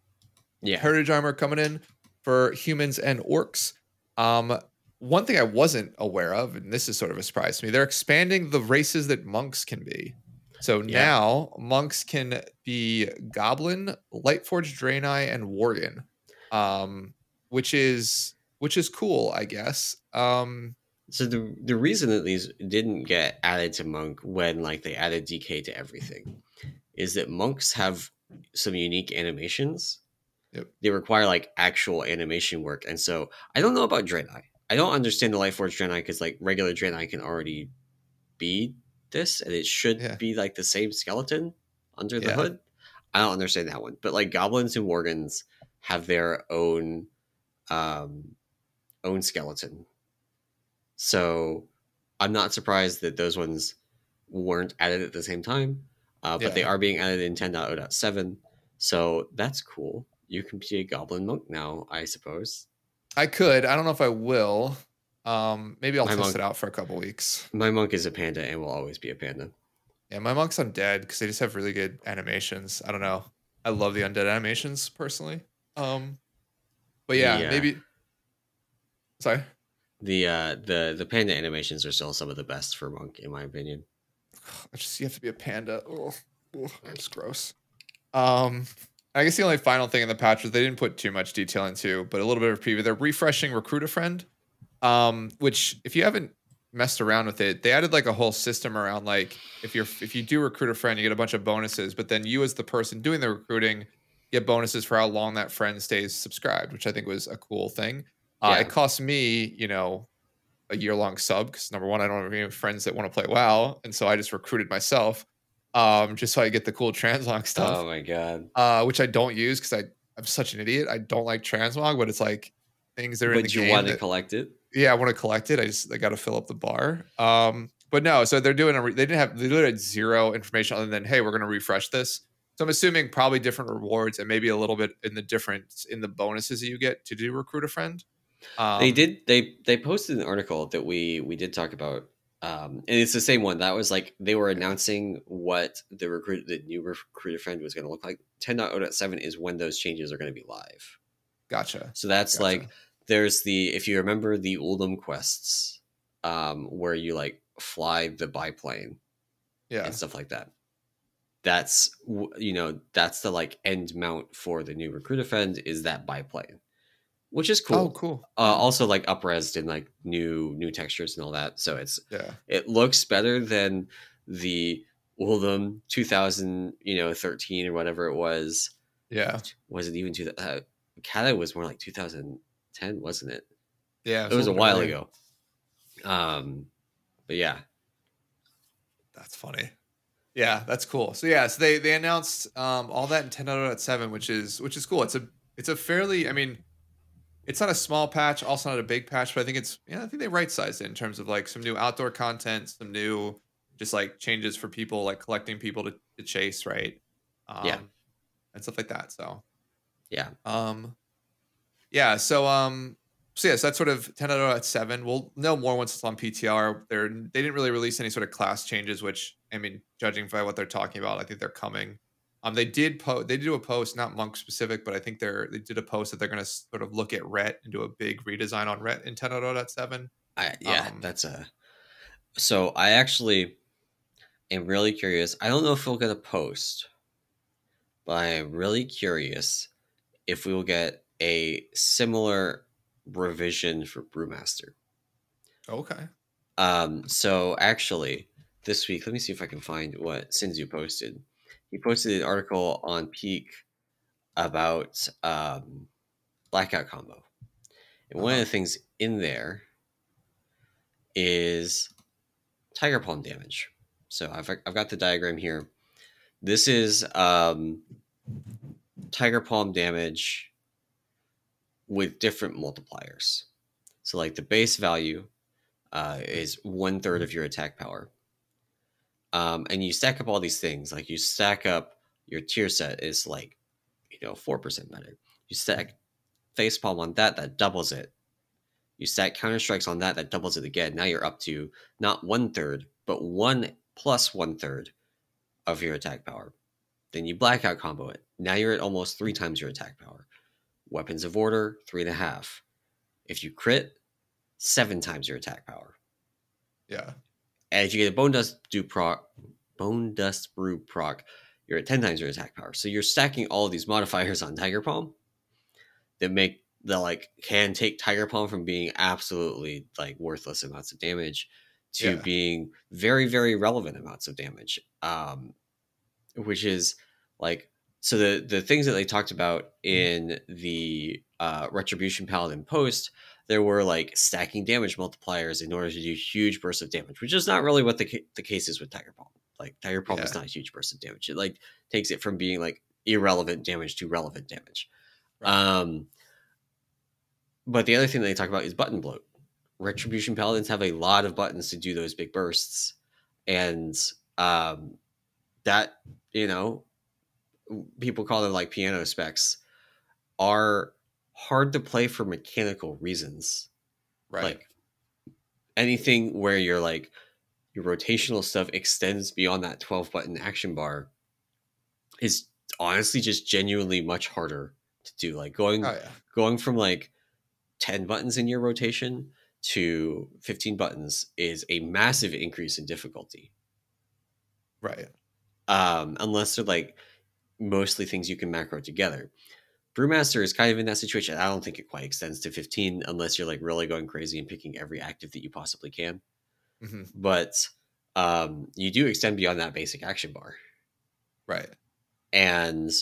yeah, heritage armor coming in for humans and orcs. um One thing I wasn't aware of, and this is sort of a surprise to me, they're expanding the races that monks can be. So yeah. now monks can be Goblin, Lightforged, Draenei, and Worgen, um, which is which is cool, I guess. Um, so the the reason that these didn't get added to monk when like they added D K to everything is that monks have some unique animations. Yep. They require like actual animation work, and so I don't know about Draenei. I don't understand the Lightforged Draenei because like regular Draenei can already be this, and it should yeah. be like the same skeleton under the yeah. hood. I don't understand that one, but like goblins and worgens have their own um, own skeleton, so I'm not surprised that those ones weren't added at the same time. Uh, but yeah. they are being added in ten point oh point seven, so that's cool. You can be a goblin monk now, I suppose. I could. I don't know if I will. Um, maybe I'll my test monk, it out for a couple weeks. My monk is a panda and will always be a panda. Yeah, my monk's undead because they just have really good animations. I don't know. I love the undead animations personally. Um, but yeah, yeah. maybe. Sorry. The uh the the panda animations are still some of the best for monk, in my opinion. I just you have to be a panda. Ugh. Ugh, that's gross. Um, I guess the only final thing in the patch was they didn't put too much detail into, but a little bit of a preview. They're refreshing Recruit a Friend, um, which if you haven't messed around with it, they added like a whole system around like if you're if you do recruit a friend, you get a bunch of bonuses, but then you as the person doing the recruiting get bonuses for how long that friend stays subscribed, which I think was a cool thing. Uh, yeah. It cost me, you know, a year-long sub because, number one, I don't have any friends that want to play WoW, and so I just recruited myself um, just so I get the cool Transmog stuff. Oh, my God. Uh, which I don't use because I'm such an idiot. I don't like Transmog, but it's like things that are but in the game. But you want to collect it? Yeah, I want to collect it. I just I got to fill up the bar. Um, but no, so they're doing a re- – they didn't have – they literally had zero information other than, hey, we're going to refresh this. So I'm assuming probably different rewards and maybe a little bit in the difference in the bonuses that you get to do Recruit a Friend. Um, they did they they posted an article that we we did talk about um and it's the same one that was like they were announcing what the recruit the new recruiter friend was going to look like. Ten point oh point seven is when those changes are going to be live. Gotcha. So that's gotcha. Like there's the if you remember the Uldum quests um where you like fly the biplane yeah and stuff like that, that's you know that's the like end mount for the new recruiter friend is that biplane. Which is cool. Oh, cool. Uh, also, like, upresed in, like, new new textures and all that. So it's yeah. it looks better than the Uldum two thousand, you know, thirteen or whatever it was. Yeah. Was it even two? Uh, Kata was more like two thousand ten, wasn't it? Yeah. It was, it was a while really. ago. Um, But, yeah. That's funny. Yeah, that's cool. So, yeah, so they, they announced um all that in ten point oh point seven, which is, which is cool. It's a It's a fairly, I mean... It's not a small patch, also not a big patch, but I think it's, yeah, I think they right-sized it in terms of like some new outdoor content, some new just like changes for people, like collecting people to, to chase, right? Um, yeah. And stuff like that. So, yeah. Um, yeah. So, um, so yeah, so that's sort of ten point oh point seven. We'll know more once it's on P T R. They're, they didn't really release any sort of class changes, which, I mean, judging by what they're talking about, I think they're coming. Um, they did po- They did do a post, not monk specific, but I think they're they did a post that they're going to sort of look at Rhett and do a big redesign on Rhett in ten point oh point seven. I, yeah, um, that's a. So I actually am really curious. I don't know if we'll get a post, but I am really curious if we will get a similar revision for Brewmaster. Okay. Um. So actually, this week, let me see if I can find what Sinzu posted. He posted an article on Peak about um, Blackout Combo. And one uh-huh. of the things in there is Tiger Palm damage. So I've I've got the diagram here. This is um, Tiger Palm damage with different multipliers. So like the base value uh, is one third of your attack power. Um, and you stack up all these things, like you stack up your tier set is like, you know, four percent better. You stack Facepalm on that, that doubles it. You stack Counter-Strikes on that, that doubles it again. Now you're up to not one third, but one plus one third of your attack power. Then you Blackout Combo it. Now you're at almost three times your attack power. Weapons of Order, three and a half. If you crit, seven times your attack power. Yeah. As you get a Bone Dust do proc, Bone Dust Brew proc, you're at ten times your attack power. So you're stacking all of these modifiers on Tiger Palm that make that like can take Tiger Palm from being absolutely like worthless amounts of damage to yeah. being very, very relevant amounts of damage. Um, which is like so the the things that they talked about in the uh, Retribution Paladin post. There were like stacking damage multipliers in order to do huge bursts of damage, which is not really what the ca- the case is with Tiger Palm. Like Tiger Palm yeah. is not a huge burst of damage. It like takes it from being like irrelevant damage to relevant damage. Right. Um, but the other thing that they talk about is button bloat. Retribution Paladins have a lot of buttons to do those big bursts. And um, that, you know, people call them like piano specs. are hard to play for mechanical reasons. Right. Like anything where you're like, your rotational stuff extends beyond that twelve button action bar is honestly just genuinely much harder to do. Like going, oh, yeah. going from like ten buttons in your rotation to fifteen buttons is a massive increase in difficulty. Right. Um, unless they're like mostly things you can macro together. Brewmaster is kind of in that situation. I don't think it quite extends to fifteen unless you're like really going crazy and picking every active that you possibly can. Mm-hmm. But um, you do extend beyond that basic action bar. Right. And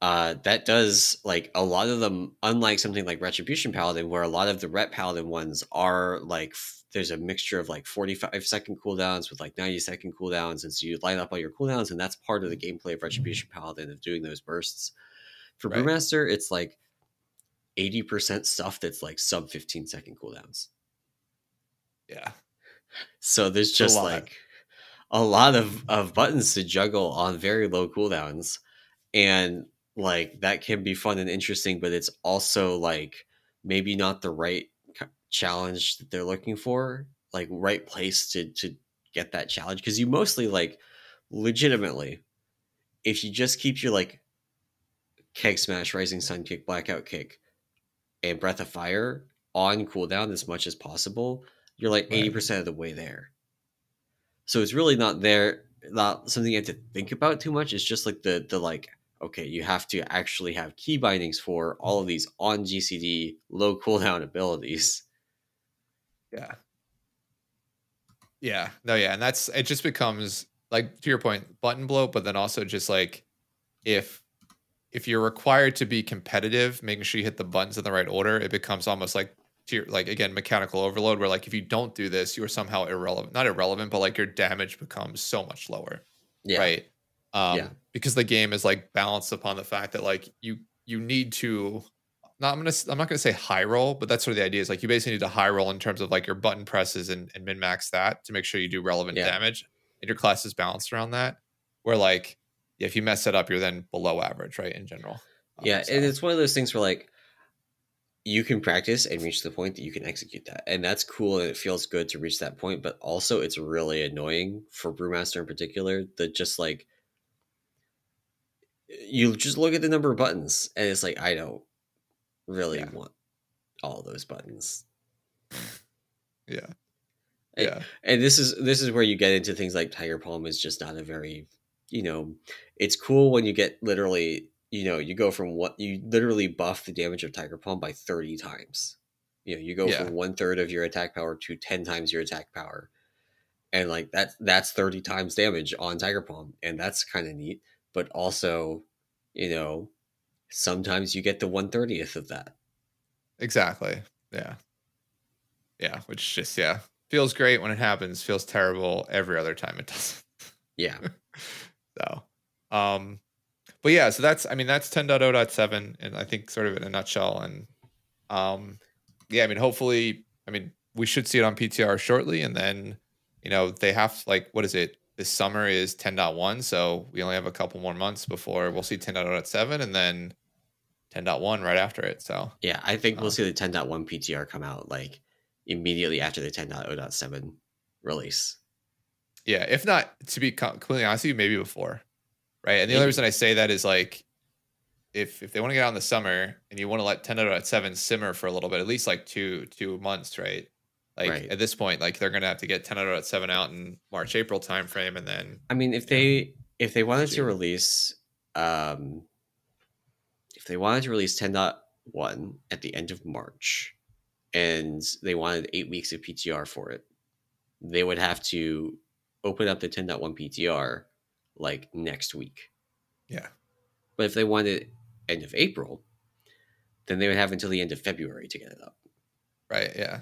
uh, that does like a lot of them, unlike something like Retribution Paladin, where a lot of the Ret Paladin ones are like, f- there's a mixture of like forty-five second cooldowns with like ninety second cooldowns. And so you line up all your cooldowns, and that's part of the gameplay of Retribution Paladin, of doing those bursts. For right. Brewmaster, it's like eighty percent stuff that's like sub fifteen second cooldowns. Yeah. So there's just a like a lot of, of buttons to juggle on very low cooldowns. And like that can be fun and interesting, but it's also like maybe not the right challenge that they're looking for, like right place to, to get that challenge. Cause you mostly like legitimately, if you just keep your like Keg Smash, Rising Sun Kick, Blackout Kick, and Breath of Fire on cooldown as much as possible, you're like eighty percent right. of the way there. So it's really not there, not something you have to think about too much. It's just like the, the like, okay, you have to actually have key bindings for all of these on G C D low cooldown abilities. Yeah. Yeah. No, yeah. And that's, it just becomes like, to your point, button bloat, but then also just like, if, if you're required to be competitive, making sure you hit the buttons in the right order, it becomes almost like, like again, mechanical overload, where like if you don't do this, you're somehow irrelevant, not irrelevant, but like your damage becomes so much lower. Yeah. Right. Um, yeah. Because the game is like balanced upon the fact that like you, you need to not, I'm going to, I'm not going to say high roll, but that's sort of the idea, is like you basically need to high roll in terms of like your button presses and, and min max that to make sure you do relevant yeah. damage, and your class is balanced around that, where like, if you mess it up, you're then below average, right? In general. Yeah. Um, so. And it's one of those things where like you can practice and reach the point that you can execute that. And that's cool. And it feels good to reach that point, but also it's really annoying for Brewmaster in particular, that just like, you just look at the number of buttons and it's like, I don't really yeah. want all those buttons. yeah. And, yeah. And this is, this is where you get into things like Tiger Palm is just not a very, you know, it's cool when you get literally, you know, you go from what you literally buff the damage of Tiger Palm by thirty times. You know, you go yeah. from one third of your attack power to ten times your attack power. And like that, that's thirty times damage on Tiger Palm. And that's kind of neat. But also, you know, sometimes you get the one thirtieth of that. Exactly. Yeah. Yeah. Which just, yeah. Feels great when it happens. Feels terrible every other time it doesn't. Yeah. So, um, but yeah, so that's, I mean, that's ten point oh point seven, and I think sort of in a nutshell. And um, yeah, I mean, hopefully, I mean, we should see it on P T R shortly, and then, you know, they have like, what is it? This summer is ten point one, so we only have a couple more months before we'll see ten point oh point seven, and then ten point one right after it. So yeah, I think um, we'll see the ten point one P T R come out like immediately after the ten point oh point seven release. Yeah, if not, to be completely honest with you, maybe before, right? And the maybe. Only reason I say that is like, if if they want to get out in the summer and you want to let ten point oh point seven simmer for a little bit, at least like two two months, right? Like right. at this point, like they're gonna have to get ten point oh point seven out in March, April timeframe, and then I mean, if they know, if they wanted to release, um, if they wanted to release ten point one at the end of March, and they wanted eight weeks of P T R for it, they would have to open up the ten point one P T R like next week. Yeah. But if they wanted end of April, then they would have until the end of February to get it up. Right. Yeah.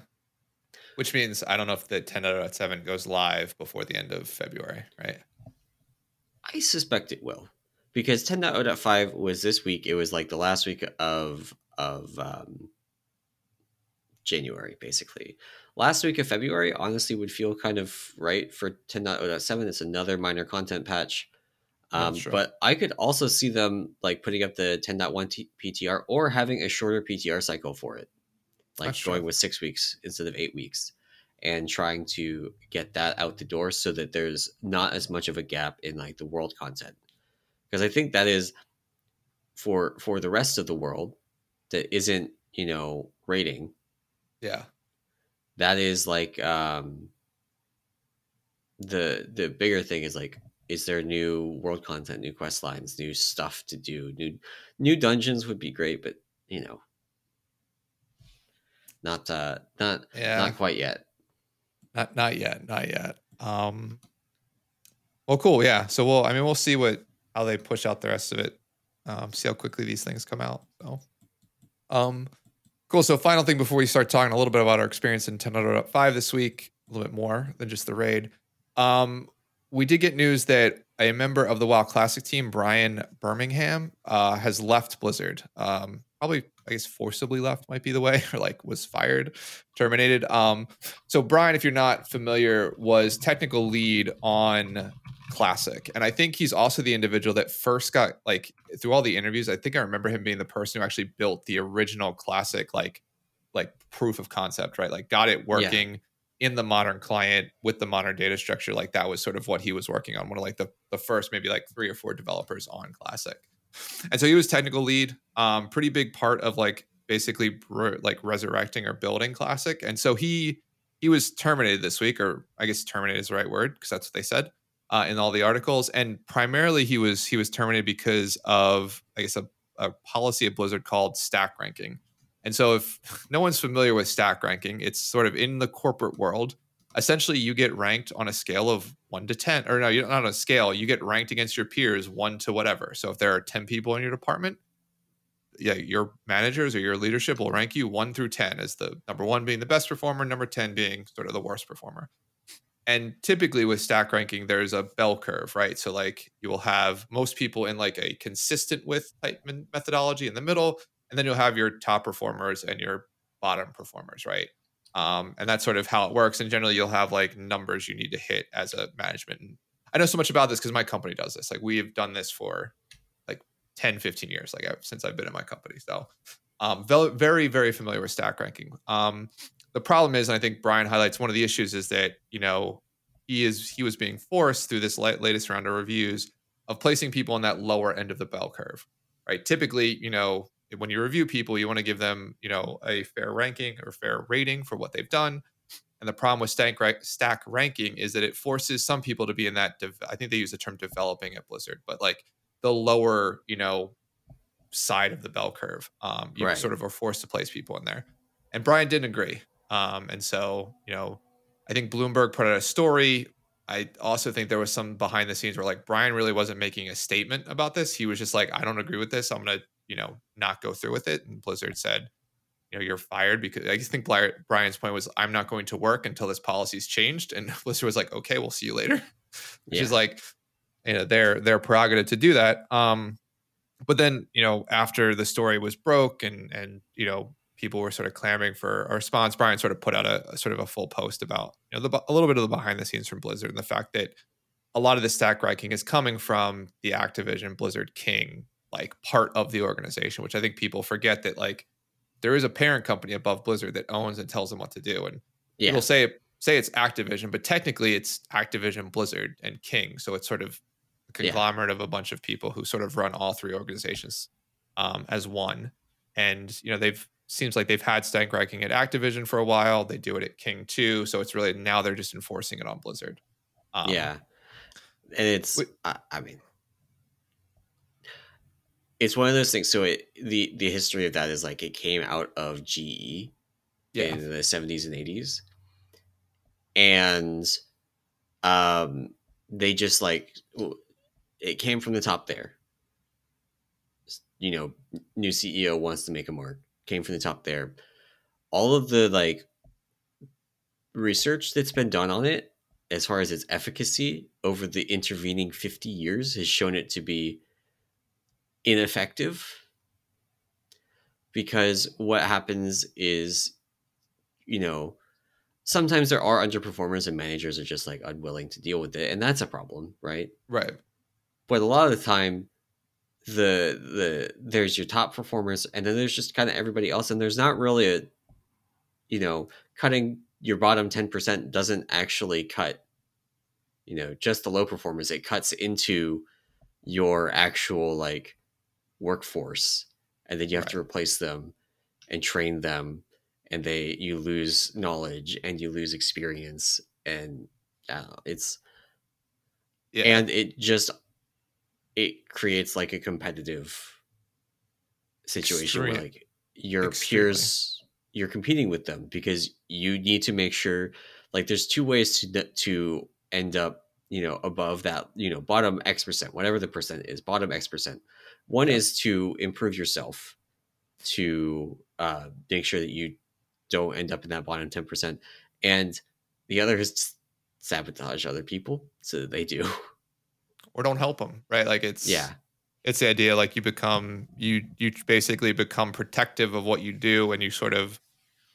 Which means I don't know if the ten point oh point seven goes live before the end of February, right? I suspect it will, because ten point oh point five was this week. It was like the last week of, of, um, January, basically. Last week of February honestly would feel kind of right for ten point oh point seven. It's another minor content patch. Um, but I could also see them like putting up the ten point one t- P T R or having a shorter P T R cycle for it, like That's going true. with six weeks instead of eight weeks and trying to get that out the door so that there's not as much of a gap in like the world content. Because I think that is for, for the rest of the world that isn't, you know, rating. Yeah. That is like, um, the, the bigger thing is like, is there new world content, new quest lines, new stuff to do? New new dungeons would be great, but you know, not uh, not yeah. not quite yet. Not not yet, not yet. Um, well, cool, yeah. So we'll, I mean, we'll see what how they push out the rest of it. Um, see how quickly these things come out. So, um, cool. So, final thing before we start talking a little bit about our experience in ten point oh point five this week, a little bit more than just the raid. Um. We did get news that a member of the WoW Classic team, Brian Birmingham, uh, has left Blizzard. Um, probably, I guess, forcibly left might be the way, or like was fired, terminated. Um, so Brian, if you're not familiar, was technical lead on Classic. And I think he's also the individual that first got, like, through all the interviews, I think I remember him being the person who actually built the original Classic, like, like proof of concept, right? Like got it working. Yeah. In the modern client with the modern data structure, like that was sort of what he was working on. One of like the, the first, maybe like three or four developers on Classic. And so he was technical lead, um, pretty big part of like basically re- like resurrecting or building Classic. And so he, he was terminated this week, or I guess terminated is the right word, because that's what they said uh, in all the articles. And primarily he was, he was terminated because of, I guess, a, a policy at Blizzard called stack ranking. And so if no one's familiar with stack ranking, it's sort of in the corporate world. Essentially, you get ranked on a scale of one to ten. Or no, you're not on a scale. You get ranked against your peers one to whatever. So if there are ten people in your department, yeah, your managers or your leadership will rank you one through ten, as the number one being the best performer, number ten being sort of the worst performer. And typically with stack ranking, there's a bell curve, right? So like you will have most people in like a consistent with type methodology in the middle. And then you'll have your top performers and your bottom performers, right? Um, and that's sort of how it works. And generally, you'll have like numbers you need to hit as a management. And I know so much about this because my company does this. Like we have done this for like ten, fifteen years, like I've, since I've been in my company. So um, very, very familiar with stack ranking. Um, the problem is, and I think Brian highlights one of the issues is that, you know, he is he was being forced through this latest round of reviews of placing people on that lower end of the bell curve, right? Typically, you know, when you review people, you want to give them, you know, a fair ranking or fair rating for what they've done. And the problem with stack, stack ranking is that it forces some people to be in that, de- I think they use the term developing at Blizzard, but like the lower, you know, side of the bell curve. Um, you right. sort of are forced to place people in there. And Brian didn't agree. Um, and so, you know, I think Bloomberg put out a story. I also think there was some behind the scenes where like Brian really wasn't making a statement about this. He was just like, I don't agree with this. I'm going to, you know, not go through with it. And Blizzard said, you know, you're fired, because I just think Brian's point was, I'm not going to work until this policy's changed. And Blizzard was like, okay, we'll see you later. Which yeah. is like, you know, their, their prerogative to do that. Um, but then, you know, after the story was broke and, and, you know, people were sort of clamoring for a response, Brian sort of put out a, a sort of a full post about, you know, the, a little bit of the behind the scenes from Blizzard and the fact that a lot of the stack ranking is coming from the Activision Blizzard King, like part of the organization, which I think people forget that like there is a parent company above Blizzard that owns and tells them what to do. And yeah. people say, say it's Activision, but technically it's Activision, Blizzard, and King. So it's sort of a conglomerate yeah. of a bunch of people who sort of run all three organizations um, as one. And, you know, they've, seems like they've had stack ranking at Activision for a while. They do it at King too. So it's really, now they're just enforcing it on Blizzard. Um, yeah. And it's, we, I, I mean, it's one of those things. So it, the, the history of that is like it came out of G E yeah. in the seventies and eighties. And um, they just like, it came from the top there. You know, new C E O wants to make a mark. Came from the top there. All of the like research that's been done on it, as far as its efficacy over the intervening fifty years, has shown it to be ineffective, because what happens is, you know, sometimes there are underperformers and managers are just like unwilling to deal with it, and that's a problem, right? Right. But a lot of the time, the the there's your top performers, and then there's just kind of everybody else, and there's not really a, you know, cutting your bottom ten percent doesn't actually cut, you know, just the low performers. It cuts into your actual like workforce, and then you have right. to replace them and train them, and they you lose knowledge and you lose experience, and uh, it's yeah. and it just. It creates like a competitive situation Extreme. where like your Extremely. peers, you're competing with them because you need to make sure like there's two ways to to end up, you know, above that, you know, bottom X percent, whatever the percent is, bottom X percent. One yeah. is to improve yourself to uh, make sure that you don't end up in that bottom ten percent. And the other is sabotage other people so that they do. Or don't help them, right? Like it's yeah, it's the idea like you become you you basically become protective of what you do, and you sort of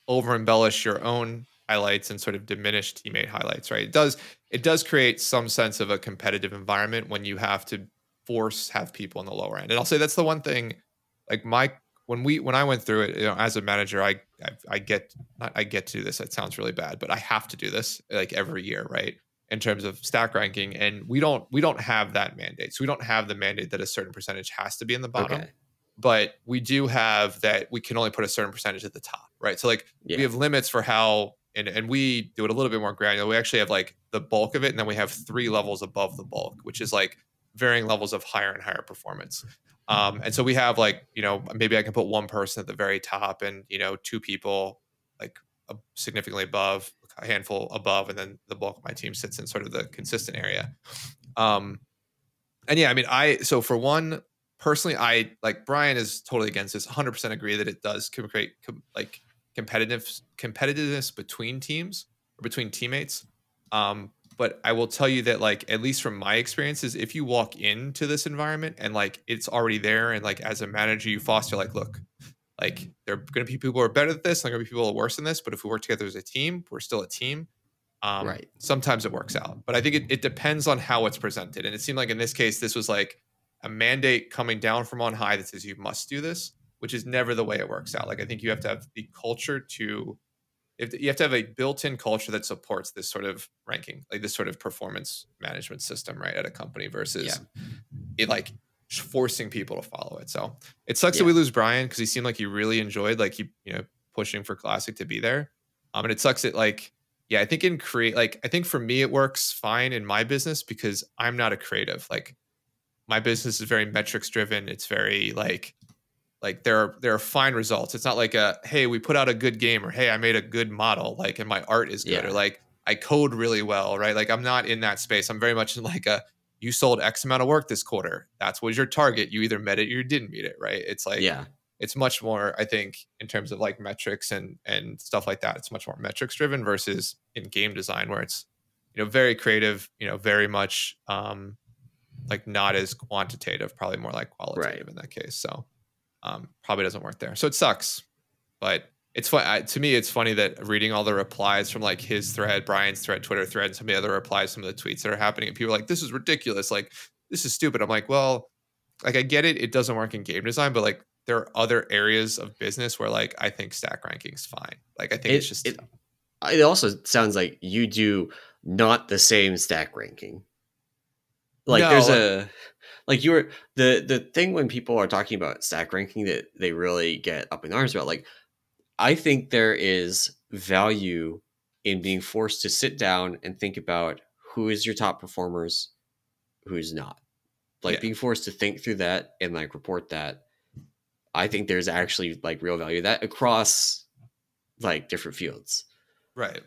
over embellish your own highlights and sort of diminish teammate highlights, right? It does it does create some sense of a competitive environment when you have to force have people on the lower end. And I'll say that's the one thing, like my when we when I went through it, you know, as a manager, I I, I get not I get to do this. That sounds really bad, but I have to do this like every year, right? In terms of stack ranking, and we don't we don't have that mandate. So we don't have the mandate that a certain percentage has to be in the bottom, okay. but we do have that we can only put a certain percentage at the top, right? So like yeah. we have limits for how, and, and we do it a little bit more granular. We actually have like the bulk of it, and then we have three levels above the bulk, which is like varying levels of higher and higher performance. Um, and so we have like, you know, maybe I can put one person at the very top, and, you know, two people like significantly above, a handful above, and then the bulk of my team sits in sort of the consistent area. Um, and yeah, I mean, I, so for one, personally, I like Brian is totally against this, one hundred percent agree that it does create com- like competitive competitiveness between teams or between teammates. Um, but I will tell you that, like, at least from my experiences, if you walk into this environment and like it's already there, and like as a manager, you foster like, look, like there are going to be people who are better at this, and there are going to be people who are worse than this. But if we work together as a team, we're still a team. Um, right. Sometimes it works out. But I think it, it depends on how it's presented. And it seemed like in this case, this was like a mandate coming down from on high that says you must do this, which is never the way it works out. Like I think you have to have the culture to, if you have to have a built-in culture that supports this sort of ranking, like this sort of performance management system, right, at a company versus yeah. it like, forcing people to follow it. So it sucks yeah. that we lose Brian, because he seemed like he really enjoyed like he you know pushing for Classic to be there. Um and it sucks that like yeah I think in create like I think for me it works fine in my business because I'm not a creative. Like my business is very metrics driven. It's very like like there are there are fine results. It's not like a hey we put out a good game, or hey I made a good model like and my art is good yeah. or like I code really well, right? Like I'm not in that space. I'm very much in like a you sold X amount of work this quarter. That's was your target. You either met it or you didn't meet it, right? It's like, yeah. it's much more, I think, in terms of like metrics and and stuff like that, it's much more metrics driven versus in game design where it's, you know, very creative, you know, very much um, like not as quantitative, probably more like qualitative right. in that case. So um, probably doesn't work there. So it sucks, but it's fun. I, to me, it's funny that reading all the replies from like his thread, Brian's thread, Twitter thread, and some of the other replies, some of the tweets that are happening, and people are like, this is ridiculous. Like, this is stupid. I'm like, well, like I get it. It doesn't work in game design, but like there are other areas of business where like, I think stack ranking is fine. Like I think it, it's just. It, it also sounds like you do not the same stack ranking. Like no, there's like, a, like you were the, the thing when people are talking about stack ranking that they really get up in arms about, like, I think there is value in being forced to sit down and think about who is your top performers, who's not. Like yeah. being forced to think through that and like report that. I think there's actually like real value that across like different fields. Right.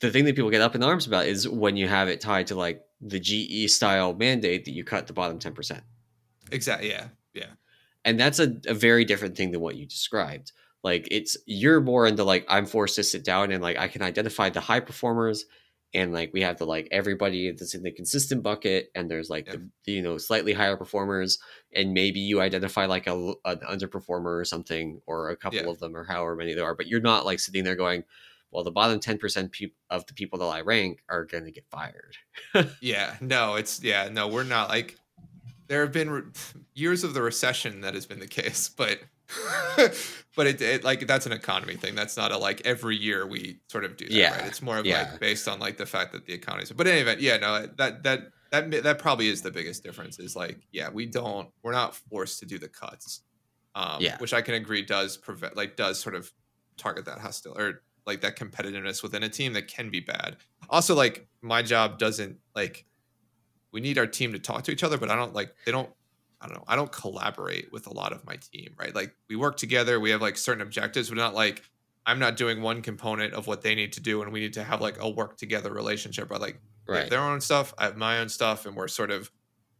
The thing that people get up in arms about is when you have it tied to like the G E style mandate that you cut the bottom ten percent. Exactly. Yeah. Yeah. And that's a, a very different thing than what you described. Like it's, you're more into like, I'm forced to sit down and like, I can identify the high performers, and like, we have the, like everybody that's in the consistent bucket, and there's like, yeah. the, you know, slightly higher performers, and maybe you identify like a, an underperformer or something, or a couple yeah. of them, or however many there are, but you're not like sitting there going, well, the bottom ten percent pe- of the people that I rank are going to get fired. yeah, no, it's, yeah, no, we're not like, there have been re- years of the recession that has been the case, but but it, it like that's an economy thing. That's not a like every year we sort of do that. Yeah. Right? It's more of yeah. like based on like the fact that the economies. But in any event, yeah, no, that that that that probably is the biggest difference. Is like yeah, we don't we're not forced to do the cuts, um, yeah. which I can agree does prevent like does sort of target that hostile or like that competitiveness within a team that can be bad. Also, like my job doesn't like. We need our team to talk to each other, but I don't like, they don't, I don't know. I don't collaborate with a lot of my team, right? Like we work together. We have like certain objectives, but not like, I'm not doing one component of what they need to do. And we need to have like a work together relationship, but like right. they have their own stuff. I have my own stuff. And we're sort of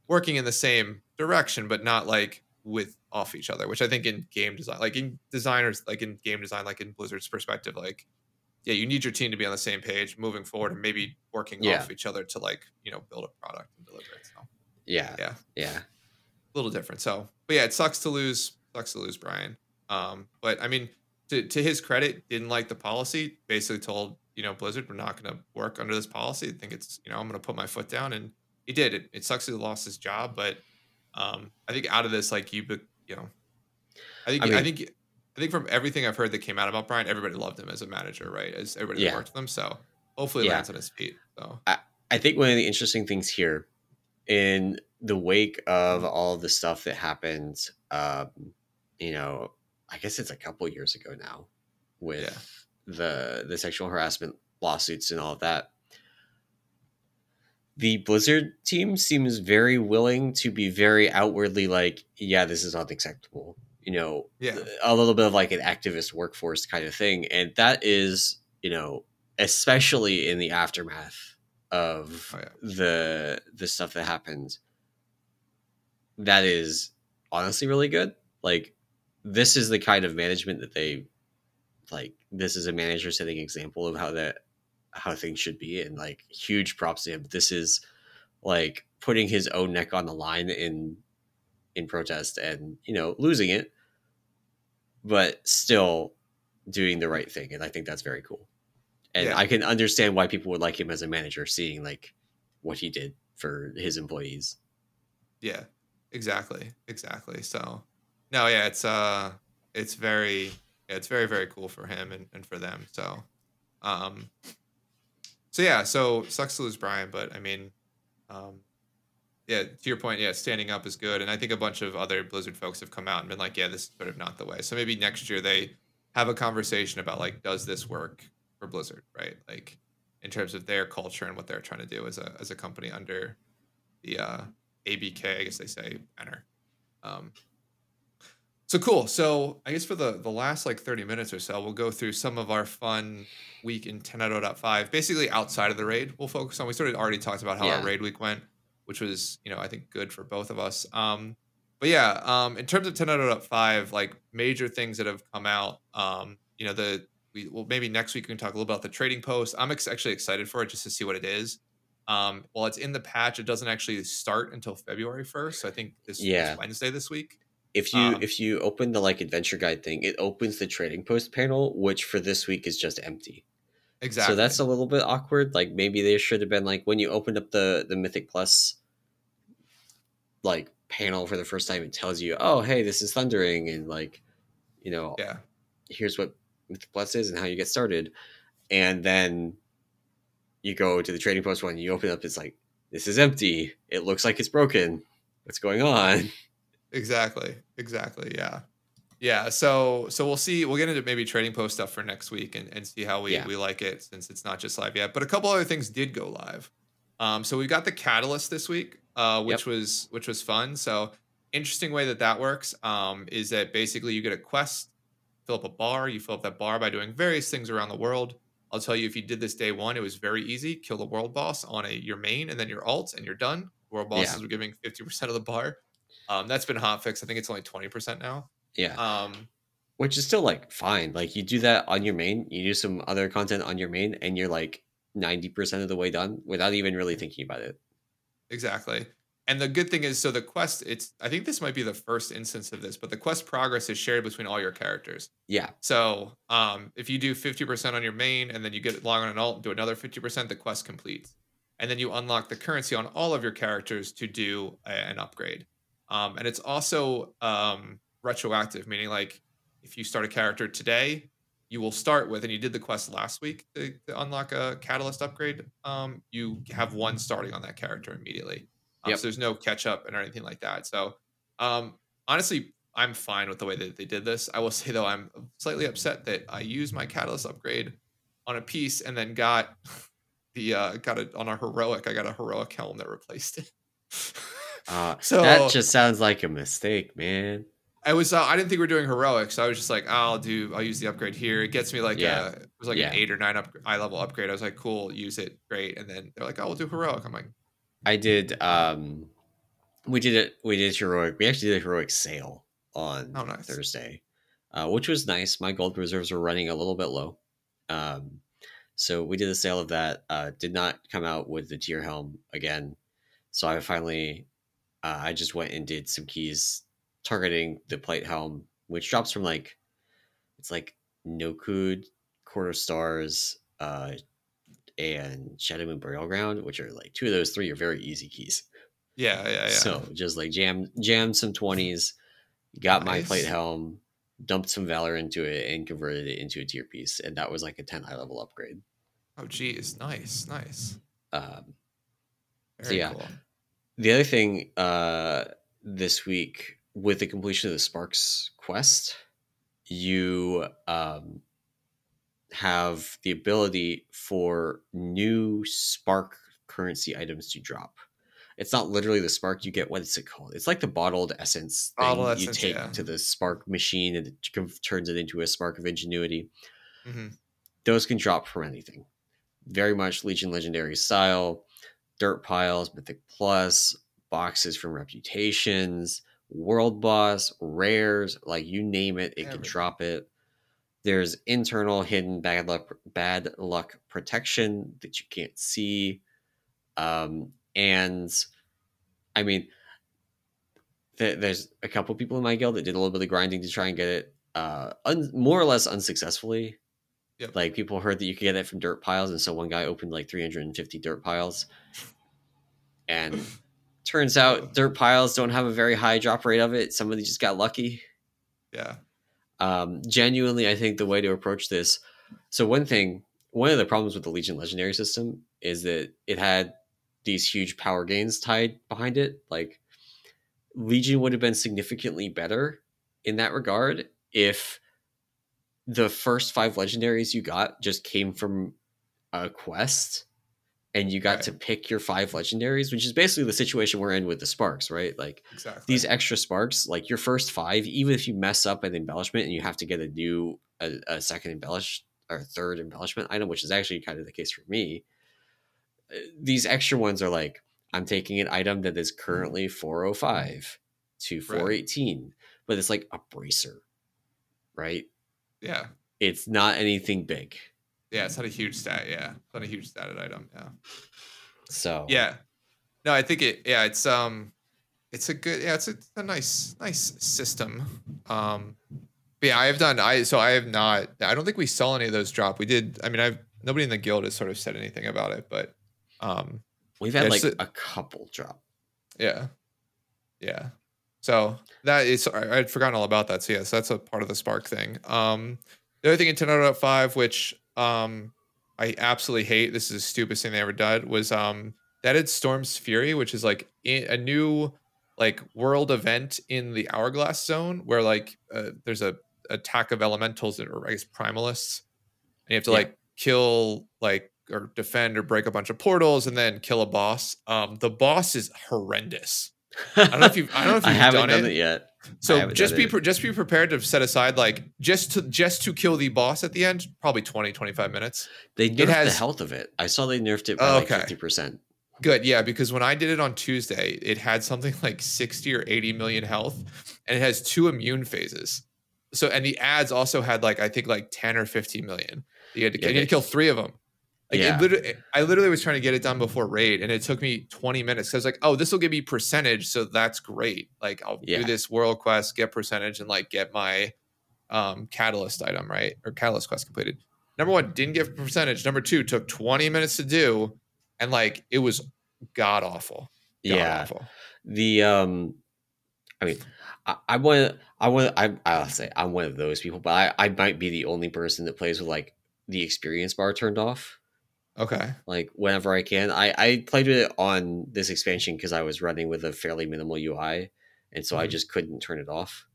working in the same direction, but not like with off each other, which I think in game design, like in designers, like in game design, like in Blizzard's perspective, like, yeah, you need your team to be on the same page moving forward and maybe working yeah. off each other to like, you know, build a product and deliver it. So yeah. Yeah. Yeah. A little different. So, but yeah, it sucks to lose, sucks to lose Brian. Um, but I mean, to, to his credit, didn't like the policy, basically told, you know, Blizzard, we're not going to work under this policy. I think it's, you know, I'm going to put my foot down, and he did. It, it sucks that he lost his job, but um, I think out of this, like you, you know, I think, I, mean, I think I think from everything I've heard that came out about Brian, everybody loved him as a manager, right? As everybody yeah. worked with him. So hopefully yeah. lands on his feet. So I, I think one of the interesting things here in the wake of all of the stuff that happened, um, you know, I guess it's a couple of years ago now with yeah. the, the sexual harassment lawsuits and all of that. The Blizzard team seems very willing to be very outwardly like, yeah, this is unacceptable. You know, yeah. a little bit of like an activist workforce kind of thing. And that is, you know, especially in the aftermath of oh, yeah. the the stuff that happened, that is honestly really good. Like, this is the kind of management that they like. This is a manager setting example of how that how things should be. And like, huge props to him. This is like putting his own neck on the line in in protest and, you know, losing it, but still doing the right thing. And I think that's very cool. And yeah. I can understand why people would like him as a manager, seeing like what he did for his employees. Yeah, exactly. Exactly. So no, yeah, it's, uh, it's very, yeah, it's very, very cool for him and, and for them. So, um, so yeah, so sucks to lose Brian, but I mean, um, yeah, to your point, yeah, standing up is good. And I think a bunch of other Blizzard folks have come out and been like, yeah, this is sort of not the way. So maybe next year they have a conversation about, like, does this work for Blizzard, right? Like, in terms of their culture and what they're trying to do as a as a company under the uh, A B K, I guess they say, banner. Um, so cool. So I guess for the, the last, like, thirty minutes or so, we'll go through some of our fun week in ten point oh point five, basically outside of the raid we'll focus on. We sort of already talked about how yeah. our raid week went, which was, you know, I think good for both of us. Um, but yeah, um, in terms of ten point oh point five, like major things that have come out, um, you know, the, we, well, maybe next week we can talk a little about the trading post. I'm ex- actually excited for it just to see what it is. Um, while it's in the patch, it doesn't actually start until February first. So I think this yeah. is Wednesday this week. If you, um, if you open the like adventure guide thing, it opens the trading post panel, which for this week is just empty. Exactly. So that's a little bit awkward. Like maybe they should have been like, when you opened up the, the Mythic Plus like panel for the first time, it tells you, oh hey, this is Thundering, and like, you know, yeah, here's what Mythic Plus is and how you get started. And then you go to the trading post one, you open up, it's like, this is empty, it looks like it's broken, what's going on? Exactly exactly yeah yeah so so we'll see. We'll get into maybe trading post stuff for next week and, and see how we yeah. we like it, since it's not just live yet. But a couple other things did go live. Um so we've got the Catalyst this week, Uh, which yep. was which was fun. So interesting way that that works um, is that basically you get a quest, fill up a bar. You fill up that bar by doing various things around the world. I'll tell you, if you did this day one, it was very easy. Kill the world boss on a your main and then your alt, and you're done. World bosses yeah. were giving fifty percent of the bar. Um, that's been hotfixed. I think it's only twenty percent now. Yeah. Um, which is still like fine. Like you do that on your main, you do some other content on your main, and you're like ninety percent of the way done without even really thinking about it. Exactly. And the good thing is, so the quest, it's, I think this might be the first instance of this, but the quest progress is shared between all your characters. Yeah. So um, if you do fifty percent on your main and then you get long on an alt and do another fifty percent, the quest completes. And then you unlock the currency on all of your characters to do a, an upgrade. Um, and it's also um, retroactive, meaning like if you start a character today, you will start with, and you did the quest last week to, to unlock a catalyst upgrade, um, you have one starting on that character immediately. Um, yep. So there's no catch up and or anything like that. So um, honestly, I'm fine with the way that they did this. I will say, though, I'm slightly upset that I used my catalyst upgrade on a piece and then got the uh, got it on a heroic. I got a heroic helm that replaced it. uh, so that just sounds like a mistake, man. I was uh, I didn't think we were doing heroic, so I was just like, oh, I'll do I'll use the upgrade here. It gets me like yeah. a, it was like yeah. an eight or nine up, eye level upgrade. I was like, cool, use it, great. And then they're like, oh, we'll do heroic. I'm like, I did. Um, we did it. We did heroic. We actually did a heroic sale on oh, nice. Thursday, uh, which was nice. My gold reserves were running a little bit low. Um, so we did the sale of that, uh, did not come out with the tier helm again. So I finally, uh, I just went and did some keys targeting the plate helm, which drops from like, it's like Nokud, Quarter Stars, uh, and Shadow Moon Burial Ground, which are like two of those three are very easy keys. Yeah. yeah, yeah. So just like jam, jam some twenties, got nice. My plate helm, dumped some valor into it and converted it into a tier piece, and that was like a ten eye level upgrade. Oh geez, nice, nice. Um, Very so yeah. Cool. The other thing uh, this week with the completion of the Sparks quest, you um, have the ability for new Spark currency items to drop. It's not literally the spark you get. What is it called? It's like the bottled essence thing bottled you essence, take yeah. to the spark machine, and it turns it into a spark of ingenuity. Mm-hmm. Those can drop from anything. Very much Legion Legendary style, dirt piles, Mythic Plus, boxes from reputations, world boss, rares, like you name it, it Everything. Can drop it. There's internal hidden bad luck, bad luck protection that you can't see. Um, And I mean, th- there's a couple people in my guild that did a little bit of grinding to try and get it uh, un- more or less unsuccessfully. Yep. Like people heard that you could get it from dirt piles. And so one guy opened like three hundred fifty dirt piles, and turns out dirt piles don't have a very high drop rate of it. Somebody just got lucky. Yeah. Um, genuinely, I think the way to approach this. So one thing, one of the problems with the Legion Legendary system is that it had these huge power gains tied behind it. Like Legion would have been significantly better in that regard if the first five legendaries you got just came from a quest and you got right. to pick your five legendaries, which is basically the situation we're in with the sparks, right? Like exactly. these extra sparks, like your first five, even if you mess up an embellishment and you have to get a new, a, a second embellish or third embellishment item, which is actually kind of the case for me. These extra ones are like, I'm taking an item that is currently four oh five to four eighteen, right. but it's like a bracer, right? Yeah. It's not anything big. Yeah, it's not a huge stat. Yeah, it's not a huge statted item. Yeah. So. Yeah. No, I think it, yeah, it's, um, it's a good, yeah, it's a, a nice, nice system. Um, but yeah, I have done, I, so I have not, I don't think we saw any of those drop. We did, I mean, I've, nobody in the guild has sort of said anything about it, but. Um, We've had yeah, like so, a couple drop. Yeah. Yeah. So that is, I, I'd forgotten all about that. So yes, that's a part of the Spark thing. Um, the other thing in ten point five, which um, I absolutely hate, this is the stupidest thing they ever did, was um, that it's Storm's Fury, which is like a new like world event in the Hourglass Zone where like uh, there's a attack of elementals that are, I guess, primalists. And you have to yeah. like kill like, or defend or break a bunch of portals and then kill a boss. Um, the boss is horrendous. I don't know if you've, I don't know if you've I haven't done, done it. it yet. So just be pre- just be prepared to set aside like just to just to kill the boss at the end, probably twenty, twenty-five minutes. They nerfed it has, the health of it. I saw they nerfed it by oh, okay. like fifty percent. Good, yeah, because when I did it on Tuesday, it had something like sixty or eighty million health, and it has two immune phases. So and the adds also had like I think like ten or fifteen million. You had to, yeah, you had to kill three of them. Like yeah. it literally, I literally was trying to get it done before raid, and it took me twenty minutes. I was like, "Oh, this will give me percentage, so that's great. Like, I'll yeah. do this world quest, get percentage, and like get my um, catalyst item right or catalyst quest completed." Number one, didn't get percentage. Number two, took twenty minutes to do, and like it was god awful. God yeah, awful. The um, I mean, I, I want, I want, I, I'll say I'm one of those people, but I, I might be the only person that plays with like the experience bar turned off. Okay. Like whenever I can, I, I played with it on this expansion because I was running with a fairly minimal U I, and so mm-hmm. I just couldn't turn it off.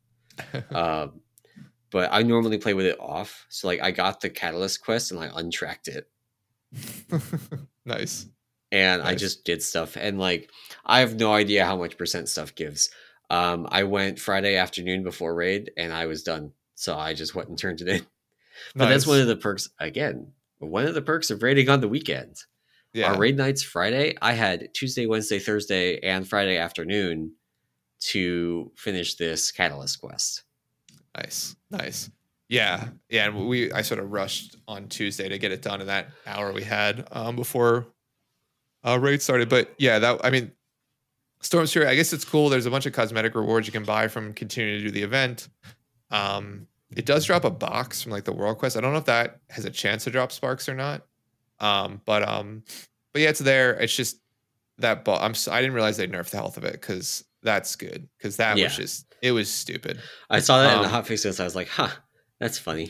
um, but I normally play with it off. So like I got the Catalyst quest and I untracked it. Nice. And nice. I just did stuff, and like I have no idea how much percent stuff gives. Um, I went Friday afternoon before raid, and I was done. So I just went and turned it in. But nice. That's one of the perks again. One of the perks of raiding on the weekend. Yeah. Our raid nights Friday, I had Tuesday, Wednesday, Thursday, and Friday afternoon to finish this Catalyst quest. Nice, nice. Yeah, yeah. And we, I sort of rushed on Tuesday to get it done in that hour we had um, before uh, raid started. But yeah, that I mean. Storm Fury, I guess it's cool. There's a bunch of cosmetic rewards you can buy from continuing to do the event. Um, it does drop a box from like the World Quest. I don't know if that has a chance to drop sparks or not. Um, but um, but yeah, it's there. It's just that ball. I'm so, I didn't realize they nerfed the health of it because that's good. Because that yeah. was just it was stupid. I saw that um, in the hot fixes. I was like, huh, that's funny.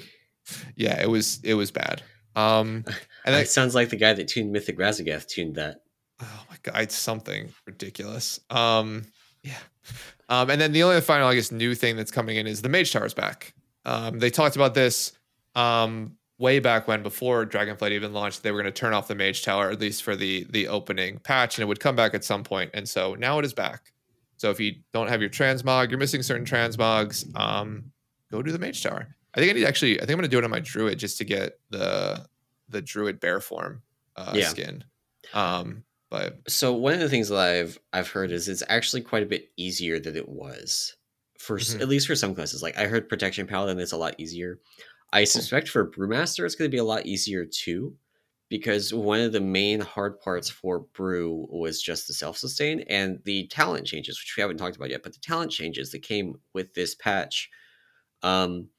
Yeah, it was it was bad. Um, and it sounds like the guy that tuned Mythic Razageth tuned that. Oh my god, it's something ridiculous. Um, yeah. Um, and then the only final, I guess, new thing that's coming in is the Mage Tower's back. Um, they talked about this um way back when, before Dragonflight even launched, they were going to turn off the Mage Tower, at least for the the opening patch, and it would come back at some point. And so now it is back. So if you don't have your transmog, you're missing certain transmogs, um, go do the Mage Tower. I think I need actually I think I'm gonna do it on my Druid just to get the the Druid bear form uh yeah. skin. Um But. So one of the things that I've I've heard is it's actually quite a bit easier than it was, for mm-hmm. at least for some classes. Like I heard Protection Paladin is a lot easier. I cool. suspect for Brewmaster it's going to be a lot easier too, because one of the main hard parts for Brew was just the self-sustain and the talent changes, which we haven't talked about yet. But the talent changes that came with this patch um,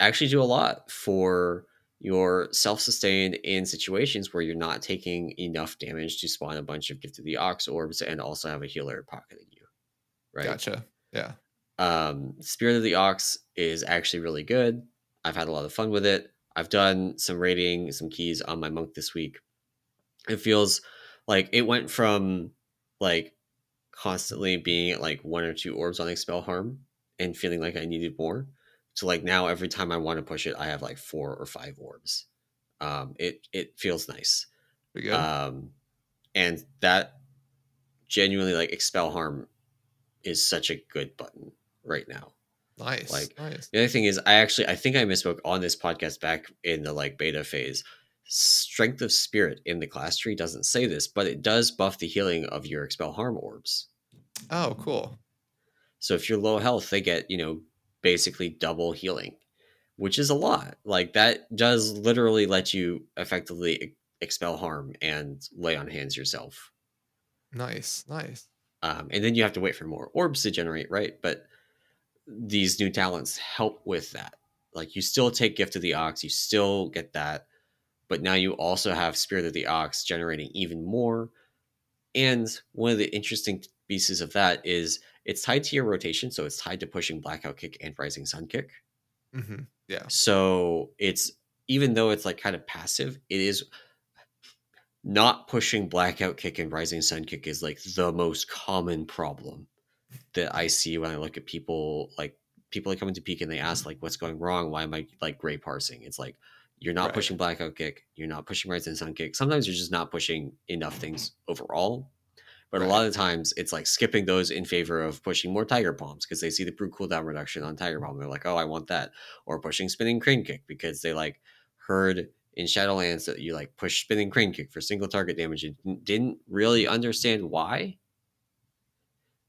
actually do a lot for your self-sustain in situations where you're not taking enough damage to spawn a bunch of Gift of the Ox orbs and also have a healer pocketing you, right? Gotcha. Yeah. Um, Spirit of the Ox is actually really good. I've had a lot of fun with it. I've done some raiding, some keys on my monk this week. It feels like it went from like constantly being at like one or two orbs on Expel Harm and feeling like I needed more. So like now every time I want to push it, I have like four or five orbs. Um, it it feels nice. Pretty good. Um, and that genuinely like Expel Harm is such a good button right now. Nice. Like nice. The other thing is I actually I think I misspoke on this podcast back in the like beta phase. Strength of Spirit in the class tree doesn't say this, but it does buff the healing of your Expel Harm orbs. Oh, cool. So if you're low health, they get, you know, basically double healing, which is a lot. Like that does literally let you effectively expel harm and lay on hands yourself. Nice, nice. Um, and then you have to wait for more orbs to generate, right? But these new talents help with that. Like you still take Gift of the Ox, you still get that, but now you also have Spirit of the Ox generating even more. And one of the interesting pieces of that is it's tied to your rotation, so it's tied to pushing Blackout Kick and Rising Sun Kick. Mm-hmm. Yeah. So it's, even though it's like kind of passive, it is not pushing Blackout Kick and Rising Sun Kick is like the most common problem that I see when I look at people. Like people that come into Peak and they ask like, what's going wrong? Why am I like gray parsing? It's like, you're not right. pushing Blackout Kick. You're not pushing Rising Sun Kick. Sometimes you're just not pushing enough things overall. But right. a lot of times it's like skipping those in favor of pushing more Tiger Palms because they see the brew cooldown reduction on Tiger Palm. They're like, oh, I want that. Or pushing Spinning Crane Kick because they like heard in Shadowlands that you like push Spinning Crane Kick for single target damage and didn't really understand why.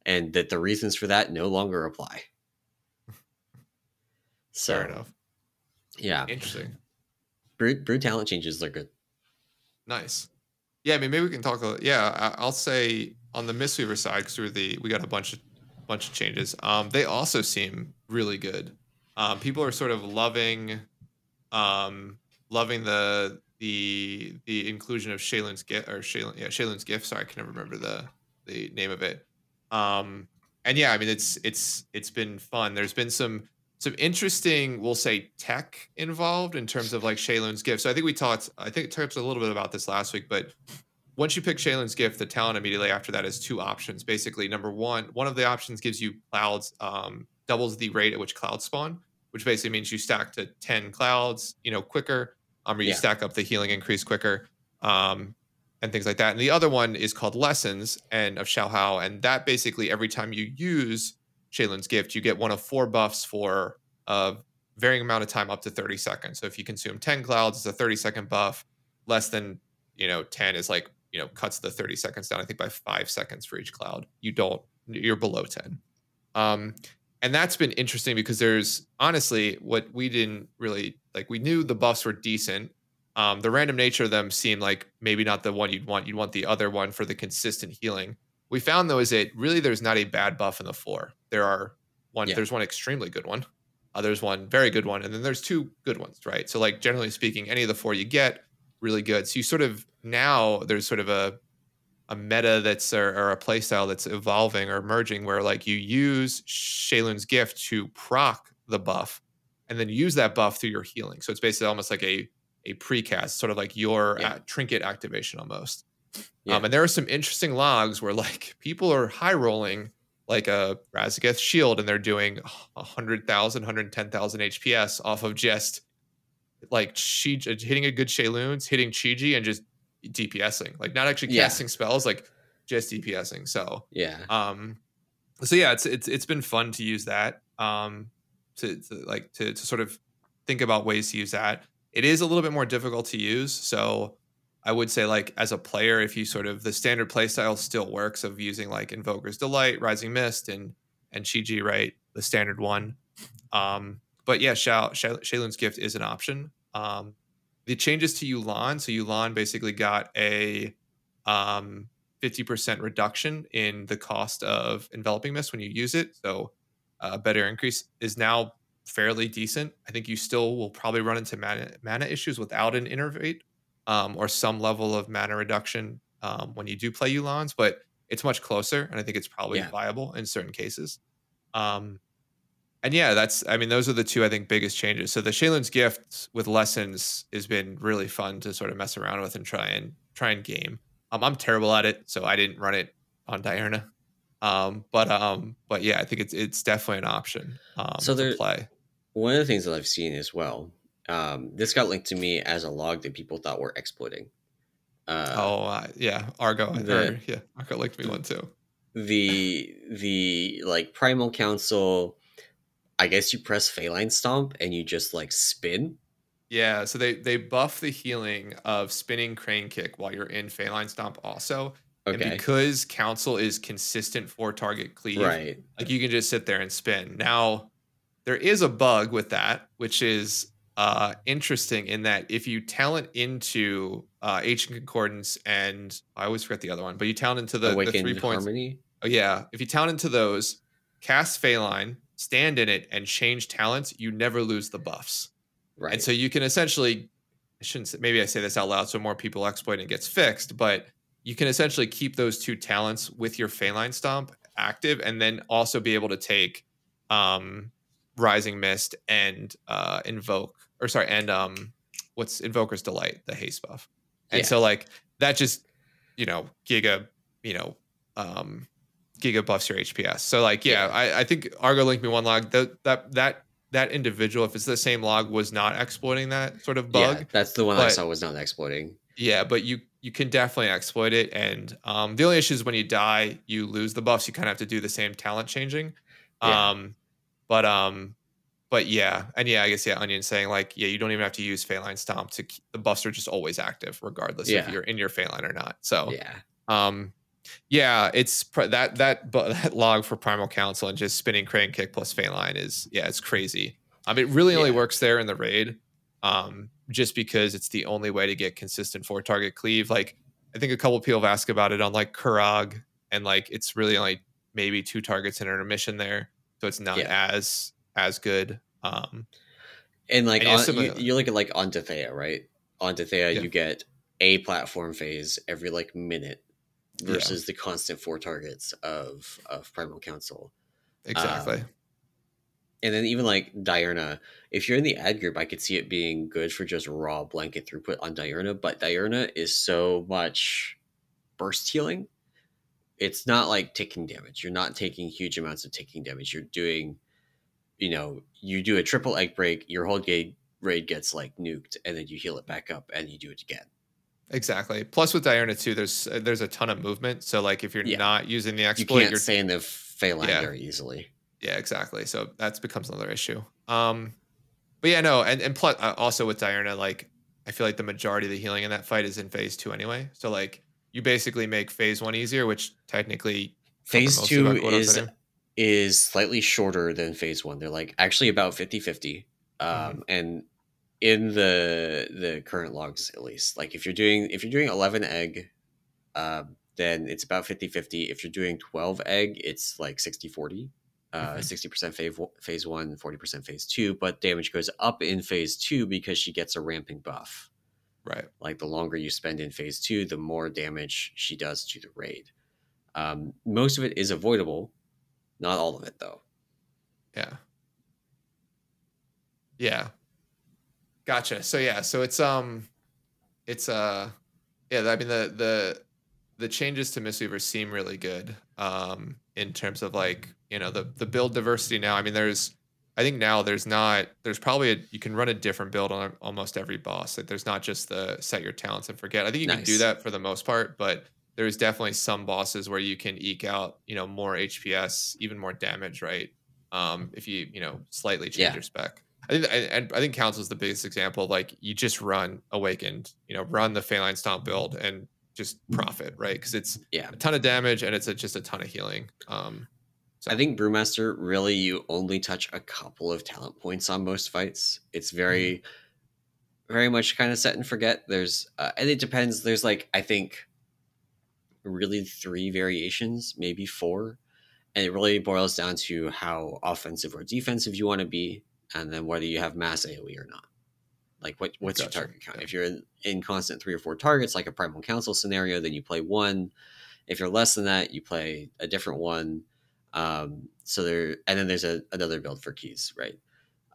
And that the reasons for that no longer apply. So, fair enough. Yeah. Interesting. Brew, brew talent changes are good. Nice. Yeah, I mean, maybe we can talk a little. Yeah, I'll say on the Mistweaver side, because we, the, we got a bunch of bunch of changes. Um, they also seem really good. Um, people are sort of loving, um, loving the the the inclusion of Shaelin's Gift or Shaelin, yeah, Shaelin's Gift. Sorry, I can never remember the the name of it. Um, and yeah, I mean, it's it's it's been fun. There's been some some interesting, we'll say, tech involved in terms of like Shailen's Gift. So I think we talked, I think it talked a little bit about this last week, but once you pick Shailen's Gift, the talent immediately after that is two options. Basically, number one, one of the options gives you clouds, um, doubles the rate at which clouds spawn, which basically means you stack to ten clouds, you know, quicker, um, or you yeah. stack up the healing increase quicker, um, and things like that. And the other one is called Lessons and of Xiaohao, and that basically every time you use Shailen's Gift, you get one of four buffs for a varying amount of time up to thirty seconds. So if you consume ten clouds, it's a thirty second buff. Less than, you know, ten is like, you know, cuts the thirty seconds down, I think, by five seconds for each cloud. You don't, you're below ten. Um, and that's been interesting because there's honestly what we didn't really like. We knew the buffs were decent. Um, the random nature of them seemed like maybe not the one you'd want. You'd want the other one for the consistent healing. We found, though, is that really there's not a bad buff in the four. There are one, yeah. there's one extremely good one. Uh, there's one very good one. And then there's two good ones, right? So like generally speaking, any of the four you get really good. So you sort of now there's sort of a a meta that's or, or a play style that's evolving or emerging where like you use Shailen's Gift to proc the buff and then use that buff through your healing. So it's basically almost like a, a precast, sort of like your yeah. uh, trinket activation almost. Yeah. Um, and there are some interesting logs where like people are high rolling like a Razageth shield and they're doing one hundred thousand, one hundred ten thousand H P S off of just like she hitting a good Shailen's, hitting Chi-Gi and just DPSing, like not actually yeah. casting spells, like just DPSing. So yeah, um, so yeah, it's it's it's been fun to use that, um, to, to like to to sort of think about ways to use that. It is a little bit more difficult to use, so I would say like as a player, if you sort of the standard playstyle still works of using like Invoker's Delight, Rising Mist, and and Chi-Gi, right, the standard one. Um, but yeah, Sha- Sha- Shailen's Gift is an option. Um, the changes to Yulon, so Yulon basically got a um, fifty percent reduction in the cost of Enveloping Mist when you use it, so a better increase is now fairly decent. I think you still will probably run into mana, mana issues without an Innervate um, or some level of mana reduction um, when you do play Yulons, but it's much closer, and I think it's probably yeah. viable in certain cases. Um, And yeah, that's, I mean, those are the two, I think, biggest changes. So the Shailen's Gift with Lessons has been really fun to sort of mess around with and try and try and game. Um, I'm terrible at it, so I didn't run it on Diurna. Um, but um, but yeah, I think it's it's definitely an option um, so there, to play. One of the things that I've seen as well, um, this got linked to me as a log that people thought were exploiting. Uh, oh, uh, yeah, Argo. The, or, yeah, Argo linked me one too. The, the like, Primal Council... I guess you press Feline Stomp and you just like spin. Yeah, so they, they buff the healing of spinning Crane Kick while you're in Feline Stomp also. Okay. And because Council is consistent for target cleave, right. like you can just sit there and spin. Now, there is a bug with that, which is uh, interesting in that if you talent into uh, Ancient Concordance and I always forget the other one, but you talent into the, the three points. Harmony? Oh yeah, if you talent into those, cast Feline, stand in it and change talents, you never lose the buffs. Right. And so you can essentially, I shouldn't say, maybe I say this out loud so more people exploit and it gets fixed, but you can essentially keep those two talents with your Feline Stomp active and then also be able to take um, Rising Mist and uh, Invoke, or sorry, and um, what's Invoker's Delight, the haste buff. And yeah. so like that just, you know, giga, you know, um, Giga buffs your H P S. So like, yeah, yeah. I, I think Argo linked me one log. That, that that that individual, if it's the same log, was not exploiting that sort of bug. Yeah, that's the one but, I saw was not exploiting. Yeah, but you you can definitely exploit it. And um, the only issue is when you die, you lose the buffs. You kind of have to do the same talent changing. Yeah. Um, but um, but yeah, and yeah, I guess yeah, Onion saying like, yeah, you don't even have to use Feline Stomp to keep, the buffs are just always active regardless yeah. if you're in your Feline or not. So yeah. Um, yeah, it's that that that log for Primal Council and just spinning Crane Kick plus Feline is yeah, it's crazy. Um, it really yeah. only works there in the raid, um, just because it's the only way to get consistent four target cleave. Like I think a couple of people have asked about it on like Kuragh, and like it's really only maybe two targets in intermission there, so it's not yeah. as as good. Um, and like and on, you, you look at like on Dothea, right? On Dothea, yeah. you get a platform phase every like minute. versus yeah. the constant four targets of of Primal Council. Exactly. Um, and then even like Diurna, if you're in the ad group, I could see it being good for just raw blanket throughput on Diurna, but Diurna is so much burst healing. It's not like taking damage. You're not taking huge amounts of taking damage. You're doing, you know, you do a triple egg break, your whole gate raid gets like nuked, and then you heal it back up and you do it again. Exactly. Plus with Diurna too, there's there's a ton of movement. So like if you're yeah. not using the exploit, you can't you're... stay in the phalanx yeah. very easily. Yeah, exactly. So that becomes another issue. Um, but yeah, no, and and plus uh, also with Diurna, like I feel like the majority of the healing in that fight is in phase two anyway. So like you basically make phase one easier, which technically phase two is is slightly shorter than phase one. They're like actually about fifty-fifty. Um, mm-hmm. And in the the current logs, at least, like if you're doing if you're doing eleven egg, uh, then it's about fifty-fifty. If you're doing twelve egg, it's like sixty-forty. Uh, mm-hmm. sixty percent phase, phase one, forty percent phase two, but damage goes up in phase two because she gets a ramping buff. Right. Like the longer you spend in phase two, the more damage she does to the raid. Um, most of it is avoidable. Not all of it, though. Yeah. Yeah. Gotcha. So, yeah. So it's, um, it's, uh, yeah, I mean, the, the, the changes to Mistweaver seem really good. Um, in terms of like, you know, the the build diversity now. I mean, there's, I think now there's not, there's probably, a, you can run a different build on almost every boss. Like there's not just the set your talents and forget. I think you nice. can do that for the most part, but there's definitely some bosses where you can eke out, you know, more H P S, even more damage, right? Um, if you, you know, slightly change yeah. your spec. I think, and I, I think Council is the biggest example of like, you just run Awakened, you know, run the Feline Stomp build and just profit, right? Because it's yeah. a ton of damage and it's a, just a ton of healing. Um, So. I think Brewmaster, really, you only touch a couple of talent points on most fights. It's very, mm-hmm. very much kind of set and forget. There's, uh, and it depends. There's like, I think, really three variations, maybe four. And it really boils down to how offensive or defensive you want to be, and then whether you have mass A O E or not. Like, what what's gotcha. your target count? Yeah. If you're in, in constant three or four targets, like a Primal Council scenario, then you play one. If you're less than that, you play a different one. Um, so there, and then there's a, another build for keys, right?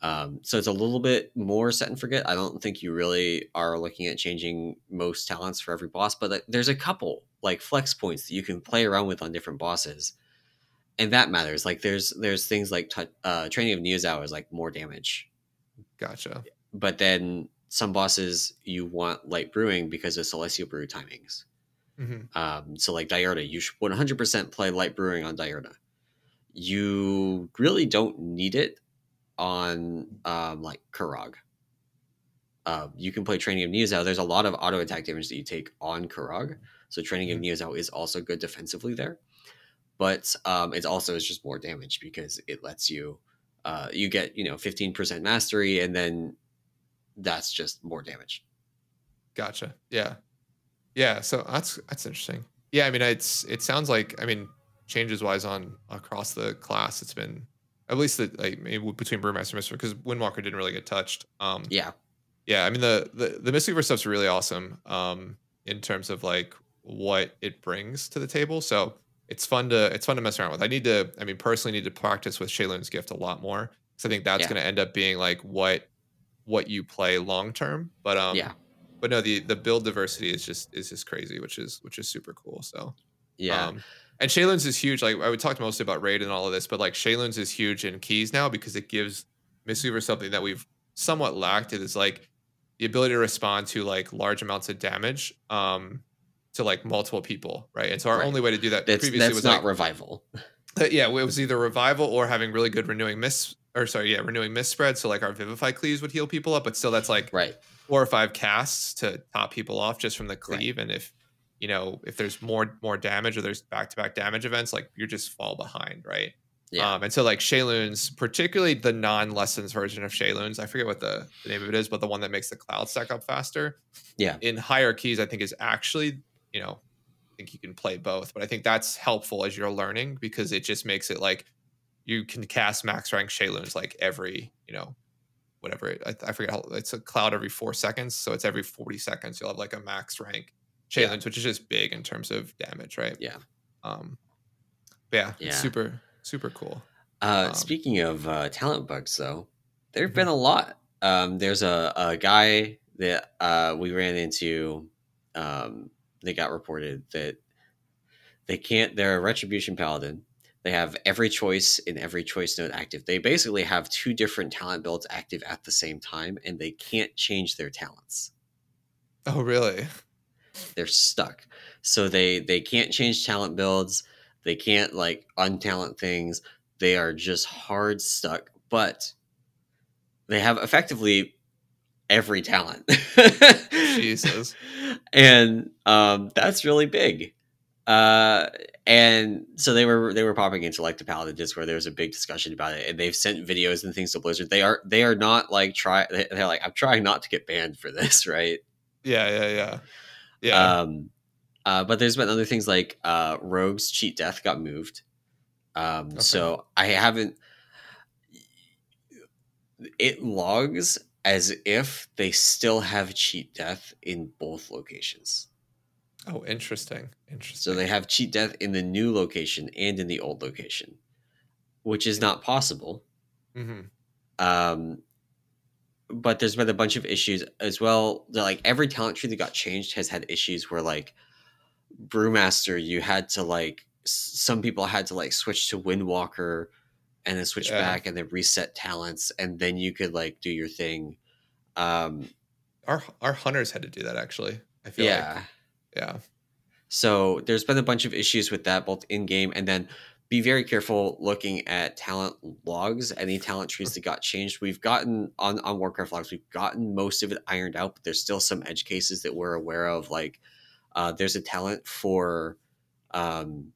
Um, so it's a little bit more set and forget. I don't think you really are looking at changing most talents for every boss, but like, there's a couple like flex points that you can play around with on different bosses. And that matters. Like there's, there's things like, t- uh, training of Neozawa is like more damage. Gotcha. But then some bosses you want light brewing because of Celestial Brew timings. Mm-hmm. Um, so like Diurna, you should one hundred percent play light brewing on Diurna. You really don't need it on um, like Kurog. Uh, you can play Training of Neozawa. There's a lot of auto attack damage that you take on Kurog. So Training mm-hmm. of Neozawa is also good defensively there. But um, it's also it's just more damage because it lets you, uh, you get, you know, fifteen percent mastery and then that's just more damage. Gotcha. Yeah. Yeah. So that's, that's interesting. Yeah. I mean, it's, it sounds like, I mean, changes wise on across the class, it's been at least the, like maybe between Brewmaster and Mistweaver, because Windwalker didn't really get touched. Um, yeah, yeah. I mean the the, the Mistweaver stuff's really awesome um, in terms of like what it brings to the table. So it's fun to it's fun to mess around with. I need to, I mean, personally need to practice with Shaylun's Gift a lot more because I think that's yeah. going to end up being like what what you play long term. But um, yeah. But no, the the build diversity is just is just crazy, which is which is super cool. So yeah. Um, And Shaylun's is huge. Like I would talk mostly about raid and all of this, but like Shaylun's is huge in keys now because it gives Mistweaver something that we've somewhat lacked. It is like the ability to respond to like large amounts of damage um, to like multiple people, right? And so our right. only way to do that that's, previously that's was not like, revival. Yeah, it was either revival or having really good renewing miss or sorry, yeah, renewing miss spread. So like our Vivify cleaves would heal people up, but still that's like right. four or five casts to top people off just from the cleave, right. and if. You know, if there's more more damage or there's back-to-back damage events, like you just fall behind, right? Yeah. Um, and so like Shaylun's, particularly the non-lessons version of Shaylun's, I forget what the, the name of it is, but the one that makes the cloud stack up faster. Yeah. In higher keys, I think is actually, you know, I think you can play both, but I think that's helpful as you're learning because it just makes it like you can cast max rank Shaylun's like every, you know, whatever. It, I, I forget how it's a cloud every four seconds. So it's every forty seconds. You'll have like a max rank challenge, yeah. which is just big in terms of damage, right? Yeah. Um, but yeah, yeah. It's super, super cool. Uh, um, speaking of uh, talent bugs, though, there have mm-hmm. been a lot. Um, there's a, a guy that uh, we ran into um, that got reported that they can't, they're a Retribution Paladin. They have every choice in every choice node active. They basically have two different talent builds active at the same time, and they can't change their talents. Oh, really? They're stuck. So they, they can't change talent builds. They can't, like, untalent things. They are just hard stuck. But they have effectively every talent. Jesus. And um, that's really big. Uh, and so they were they were popping into like the Paladin Discord. There was a big discussion about it, and they've sent videos and things to Blizzard. They are they are not like try. They're like, I'm trying not to get banned for this, right? Yeah, yeah, yeah, yeah. Um, uh, but there's been other things like uh, Rogue's cheat death got moved. Um, okay. So I haven't. It logs as if they still have cheat death in both locations. Oh, interesting. Interesting. So they have cheat death in the new location and in the old location, which is not possible. Mm-hmm. Um, but there's been a bunch of issues as well. They're like every talent tree that got changed has had issues where, like, Brewmaster, you had to like some people had to like switch to Windwalker and then switch yeah. back and then reset talents, and then you could like do your thing. Um, our our hunters had to do that actually. I feel yeah. like. Yeah. So there's been a bunch of issues with that, both in game and then be very careful looking at talent logs, any talent trees that got changed. We've gotten on, on Warcraft logs, we've gotten most of it ironed out, but there's still some edge cases that we're aware of. Like uh, there's a talent for, um,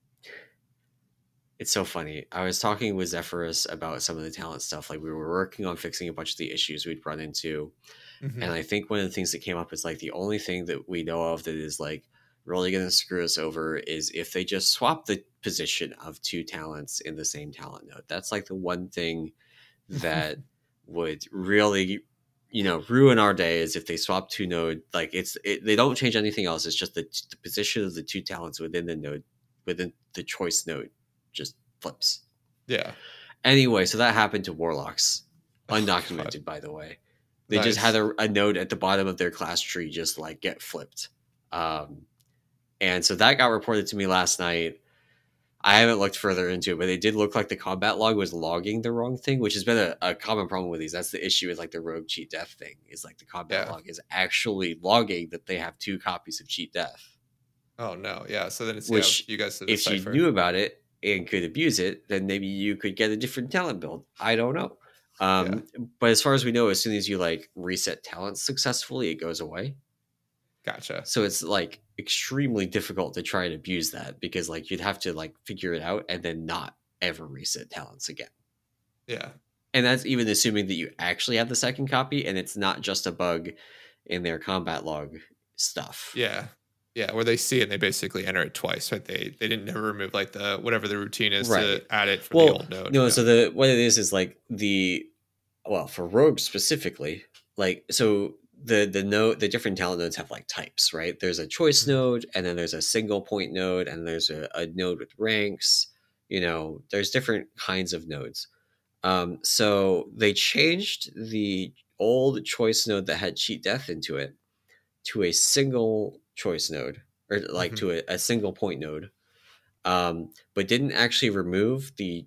it's so funny. I was talking with Zephyrus about some of the talent stuff. Like we were working on fixing a bunch of the issues we'd run into. Mm-hmm. And I think one of the things that came up is like the only thing that we know of that is like really going to screw us over is if they just swap the position of two talents in the same talent node. That's like the one thing that would really, you know, ruin our day is if they swap two node. Like it's it, they don't change anything else. It's just the, the position of the two talents within the node, within the choice node, just flips. Yeah. Anyway, so that happened to Warlocks, undocumented, oh, by the way. They nice. just had a, a node at the bottom of their class tree just like get flipped. Um, and so that got reported to me last night. I haven't looked further into it, but it did look like the combat log was logging the wrong thing, which has been a, a common problem with these. That's the issue with like the rogue cheat death thing is like the combat yeah. log is actually logging that they have two copies of cheat death. Oh, no. Yeah. So then it's which, you, know, you guys if decipher. You knew about it and could abuse it, then maybe you could get a different talent build. I don't know. Um, yeah. But as far as we know, as soon as you like reset talents successfully, it goes away. Gotcha. So it's like extremely difficult to try and abuse that because like you'd have to like figure it out and then not ever reset talents again. Yeah. And that's even assuming that you actually have the second copy and it's not just a bug in their combat log stuff. Yeah. Yeah, where they see it and they basically enter it twice, right? They they didn't never remove like the whatever the routine is right. to add it from well, the old node. No, no, so the what it is is like the well for Rogue specifically, like so the the node the different talent nodes have like types, right? There's a choice mm-hmm. node, and then there's a single point node, and there's a, a node with ranks. You know, there's different kinds of nodes. Um, so they changed the old choice node that had cheat death into it to a single choice node or like mm-hmm. to a, a single point node um but didn't actually remove the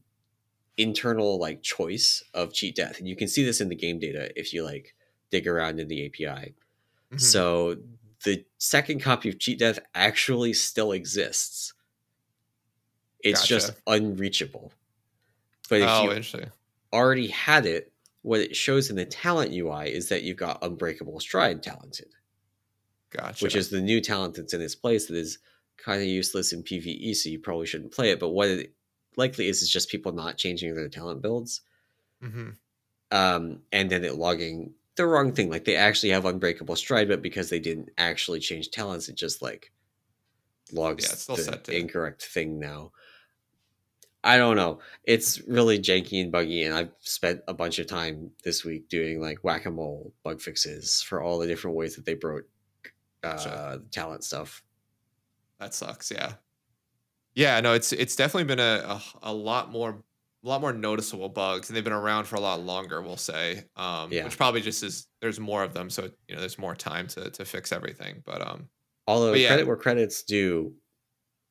internal like choice of cheat death, and you can see this in the game data if you like dig around in the A P I. mm-hmm. So the second copy of cheat death actually still exists. It's gotcha. Just unreachable, but if oh, you interesting. Already had it, what it shows in the talent U I is that you've got Unbreakable Stride talented. Gotcha. Which is the new talent that's in its place that is kind of useless in PvE, so you probably shouldn't play it. But what it likely is is just people not changing their talent builds, mm-hmm. um, and then it logging the wrong thing. Like they actually have Unbreakable Stride, but because they didn't actually change talents, it just like logs yeah, it's still the set to incorrect thing now. I don't know. It's really janky and buggy, and I've spent a bunch of time this week doing like whack-a-mole bug fixes for all the different ways that they broke. Uh, talent stuff. that sucks. Yeah. Yeah, no, it's it's definitely been a, a, a lot more a lot more noticeable bugs, and they've been around for a lot longer, we'll say. Um yeah. Which probably just is there's more of them, so you know there's more time to to fix everything. But um although but yeah. credit where credit's due,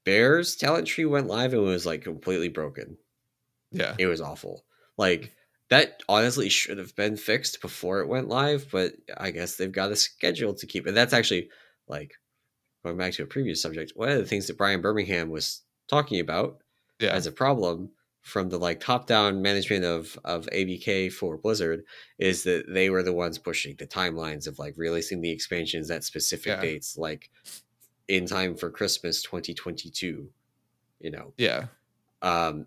Bear's talent tree went live and was like completely broken. Yeah. It was awful. Like that honestly should have been fixed before it went live, but I guess they've got a schedule to keep. And that's actually like going back to a previous subject, one of the things that Brian Birmingham was talking about yeah. as a problem from the like top-down management of of A B K for Blizzard is that they were the ones pushing the timelines of like releasing the expansions at specific yeah. dates, like in time for Christmas twenty twenty-two, you know. Yeah. Um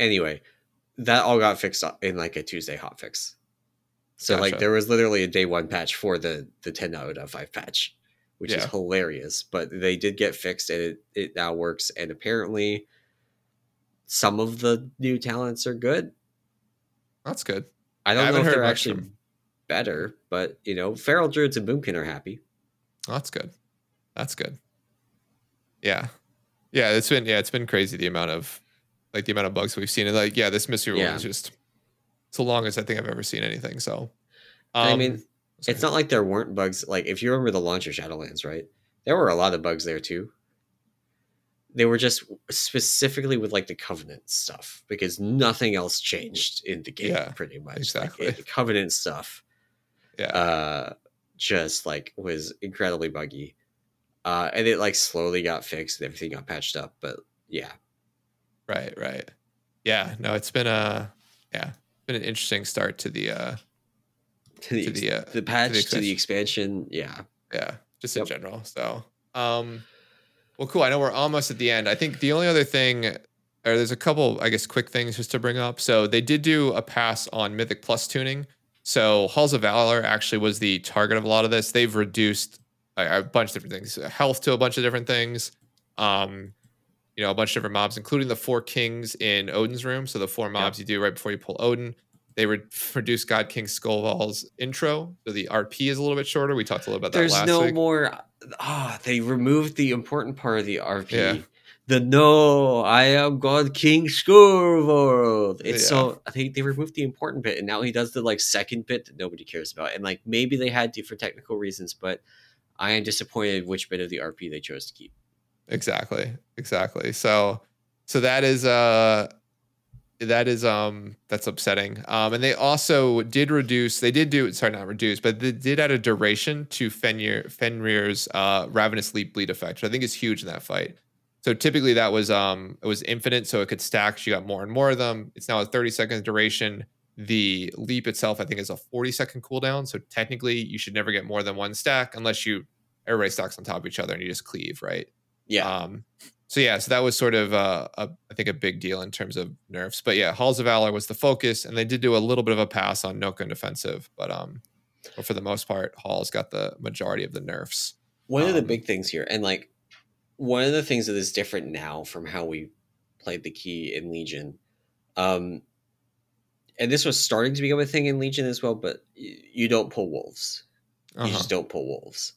anyway, that all got fixed in like a Tuesday hotfix. So gotcha. Like there was literally a day one patch for the the ten point oh point five patch, which yeah. is hilarious, but they did get fixed and it, it now works. And apparently some of the new talents are good. That's good. I don't I know if they're actually from... better, but you know, Feral Druids and Boomkin are happy. That's good. That's good. Yeah. Yeah. It's been, yeah, it's been crazy. The amount of like the amount of bugs we've seen. And like, yeah, this mystery yeah. one is just, it's the longest I think I've ever seen anything. So, um, I mean, Sorry. It's not like there weren't bugs. Like, if you remember the launch of Shadowlands, right? There were a lot of bugs there, too. They were just specifically with, like, the Covenant stuff. Because nothing else changed in the game, yeah, pretty much. Exactly. Like, the Covenant stuff yeah. uh, just, like, was incredibly buggy. Uh, and it, like, slowly got fixed and everything got patched up. But, yeah. Right, right. Yeah, no, it's been a... Yeah, been an interesting start to the... Uh, to the, to the, uh, the patch, to the, to the expansion. Yeah. Yeah. Just in yep. general. So, um, well, cool. I know we're almost at the end. I think the only other thing, or there's a couple, I guess, quick things just to bring up. So they did do a pass on Mythic Plus tuning. So Halls of Valor actually was the target of a lot of this. They've reduced a, a bunch of different things, health to a bunch of different things. Um, you know, a bunch of different mobs, including the four kings in Odin's room. So the four mobs yep. you do right before you pull Odin. They would reduce God King Skullval's intro, so the R P is a little bit shorter. We talked a little about that There's last no week. There's no more. Ah, oh, they removed the important part of the R P. Yeah. The no, I am God King Skullval. It's yeah. so I think they removed the important bit, and now he does the like second bit that nobody cares about. And like maybe they had to for technical reasons, but I am disappointed which bit of the R P they chose to keep. Exactly, exactly. So, so that is uh. That is um that's upsetting. Um and they also did reduce they did do sorry not reduce, but they did add a duration to Fenrir Fenrir's uh Ravenous Leap bleed effect, which I think is huge in that fight. So typically that was um it was infinite, so it could stack, so you got more and more of them. It's now a thirty second duration. The leap itself I think is a forty second cooldown. So technically you should never get more than one stack unless you everybody stacks on top of each other and you just cleave, right? Yeah. Um So, yeah, so that was sort of, uh, a, I think, a big deal in terms of nerfs. But, yeah, Halls of Valor was the focus, and they did do a little bit of a pass on Nokun Defensive. But um, but for the most part, Halls got the majority of the nerfs. One um, of the big things here, and, like, one of the things that is different now from how we played the key in Legion, um, and this was starting to become a thing in Legion as well, but y- you don't pull wolves. You uh-huh. just don't pull wolves.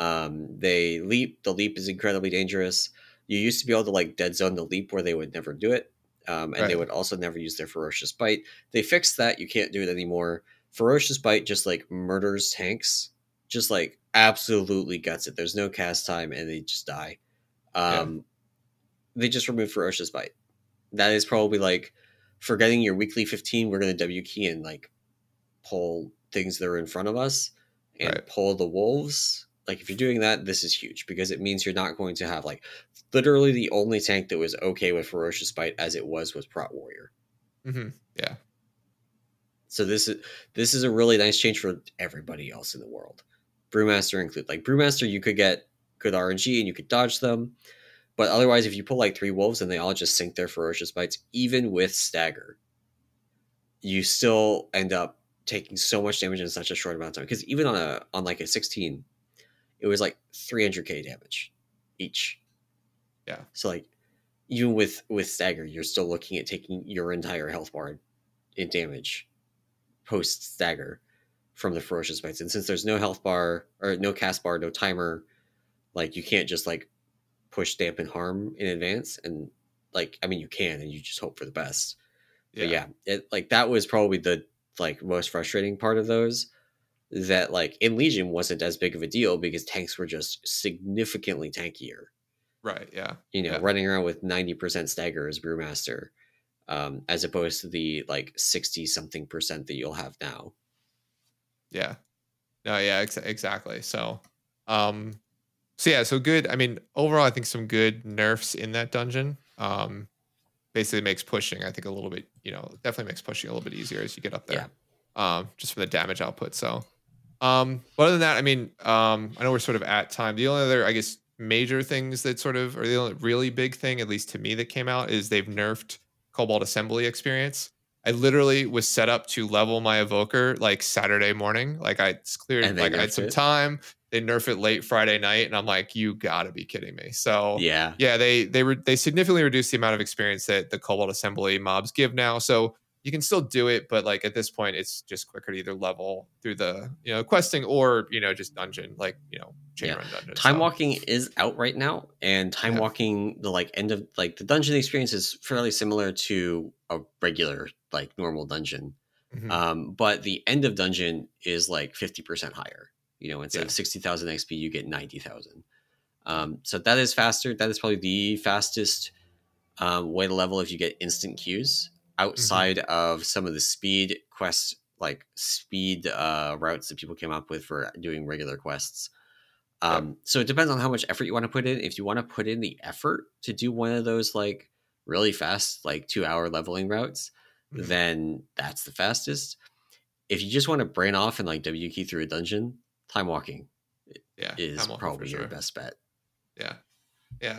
Um, they leap. The leap is incredibly dangerous. You used to be able to like dead zone the leap where they would never do it. Um, and right. they would also never use their Ferocious Bite. They fixed that. You can't do it anymore. Ferocious Bite just like murders tanks, just like absolutely guts it. There's no cast time and they just die. Um, yeah. They just removed Ferocious Bite. That is probably like forgetting your weekly fifteen. We're going to W key and like pull things that are in front of us and right. pull the wolves. Like if you're doing that, this is huge because it means you're not going to have like literally the only tank that was okay with Ferocious Bite as it was was Prot Warrior. Mm-hmm. Yeah. So this is this is a really nice change for everybody else in the world, Brewmaster included. Like Brewmaster, you could get good R N G and you could dodge them, but otherwise, if you pull like three wolves and they all just sink their Ferocious Bites, even with stagger, you still end up taking so much damage in such a short amount of time. Because even on a on like a sixteen. It was like three hundred k damage each. Yeah. So like even with, with stagger, you're still looking at taking your entire health bar in damage post stagger from the Ferocious Bites. And since there's no health bar or no cast bar, no timer, like you can't just like push, dampen harm in advance. And like, I mean, you can, and you just hope for the best. Yeah. But yeah, it, like that was probably the like most frustrating part of those, that like in Legion wasn't as big of a deal because tanks were just significantly tankier. Right. Yeah. You know, yeah. running around with ninety percent stagger as Brewmaster, um, as opposed to the like sixty something percent that you'll have now. Yeah. No. Yeah, ex- exactly. So, um, so yeah, so good. I mean, overall, I think some good nerfs in that dungeon. Um, basically makes pushing, I think, a little bit, you know, definitely makes pushing a little bit easier as you get up there, yeah. um, just for the damage output. So, um, but other than that, I mean, um, I know we're sort of at time. The only other, I guess, major things that sort of, or the only really big thing, at least to me, that came out is they've nerfed Cobalt Assembly experience. I literally was set up to level my Evoker like Saturday morning. Like I cleared, like I had some it. time. They nerf it late Friday night, and I'm like, you gotta be kidding me. So yeah, yeah, they they re- they significantly reduced the amount of experience that the Cobalt Assembly mobs give now. So you can still do it, but like at this point, it's just quicker to either level through the, you know, questing or, you know, just dungeon, like, you know, chain yeah. run dungeon. Time so. walking is out right now, and time yeah. walking, the like end of like the dungeon experience is fairly similar to a regular like normal dungeon, mm-hmm. um, but the end of dungeon is like fifty percent higher. You know, instead yeah. of sixty thousand X P, you get ninety thousand. Um, so that is faster. That is probably the fastest um, way to level if you get instant queues outside mm-hmm. of some of the speed quest, like speed uh, routes that people came up with for doing regular quests. Um, yeah. So it depends on how much effort you want to put in. If you want to put in the effort to do one of those like really fast, like two hour leveling routes, mm-hmm. then that's the fastest. If you just want to brain off and like W key through a dungeon, time walking yeah, is time walking probably sure. your best bet. Yeah. Yeah.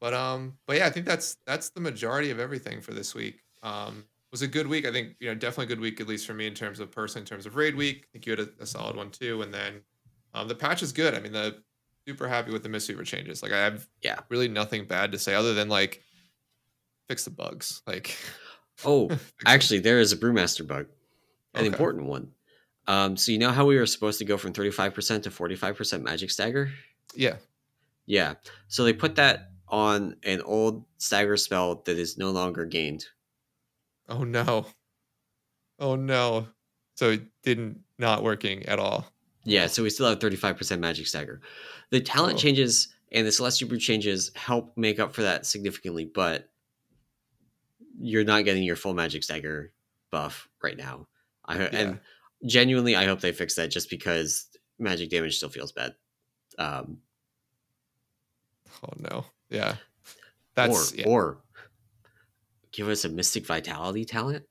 But, um, but yeah, I think that's, that's the majority of everything for this week. Um, it was a good week. I think, you know, definitely a good week, at least for me in terms of person, in terms of raid week. I think you had a, a solid one too. And then, um, the patch is good. I mean, the super happy with the Mistweaver changes. Like I have yeah. really nothing bad to say other than like fix the bugs. Like, Oh, actually there is a Brewmaster bug, an okay. important one. Um, so you know how we were supposed to go from thirty-five percent to forty-five percent magic stagger? Yeah. Yeah. So they put that on an old stagger spell that is no longer gained. Oh, no. Oh, no. So it didn't not working at all. Yeah. So we still have thirty-five percent magic stagger. The talent oh. changes and the Celestial Brew changes help make up for that significantly, but you're not getting your full magic stagger buff right now. I yeah. and. Genuinely, I hope they fix that just because magic damage still feels bad. Um, oh, no. Yeah. That's, or, yeah. or give us a Mystic Vitality talent.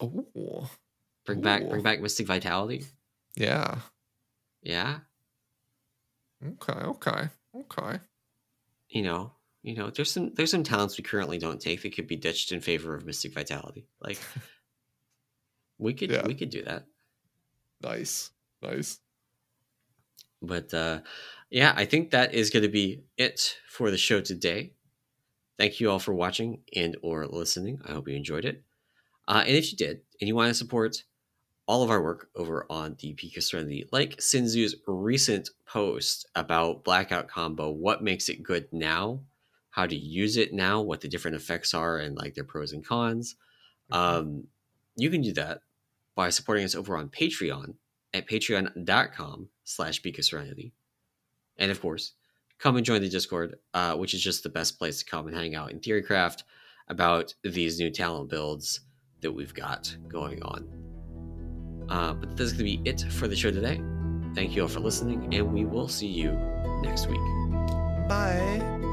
Oh. Bring Ooh. back bring back Mystic Vitality. Yeah. Yeah. Okay, okay, okay. You know, you know, there's some there's some talents we currently don't take that could be ditched in favor of Mystic Vitality. Like we could yeah. we could do that. Nice, nice. But uh, yeah, I think that is going to be it for the show today. Thank you all for watching and or listening. I hope you enjoyed it. Uh, and if you did, and you want to support all of our work over on the Peak of Serenity, like Sinzu's recent post about Blackout Combo, what makes it good now, how to use it now, what the different effects are, and like their pros and cons. Mm-hmm. Um, you can do that by supporting us over on Patreon at patreon.com slash Peak of Serenity. And of course, come and join the Discord, uh, which is just the best place to come and hang out in Theorycraft about these new talent builds that we've got going on. Uh, but that's going to be it for the show today. Thank you all for listening, and we will see you next week. Bye.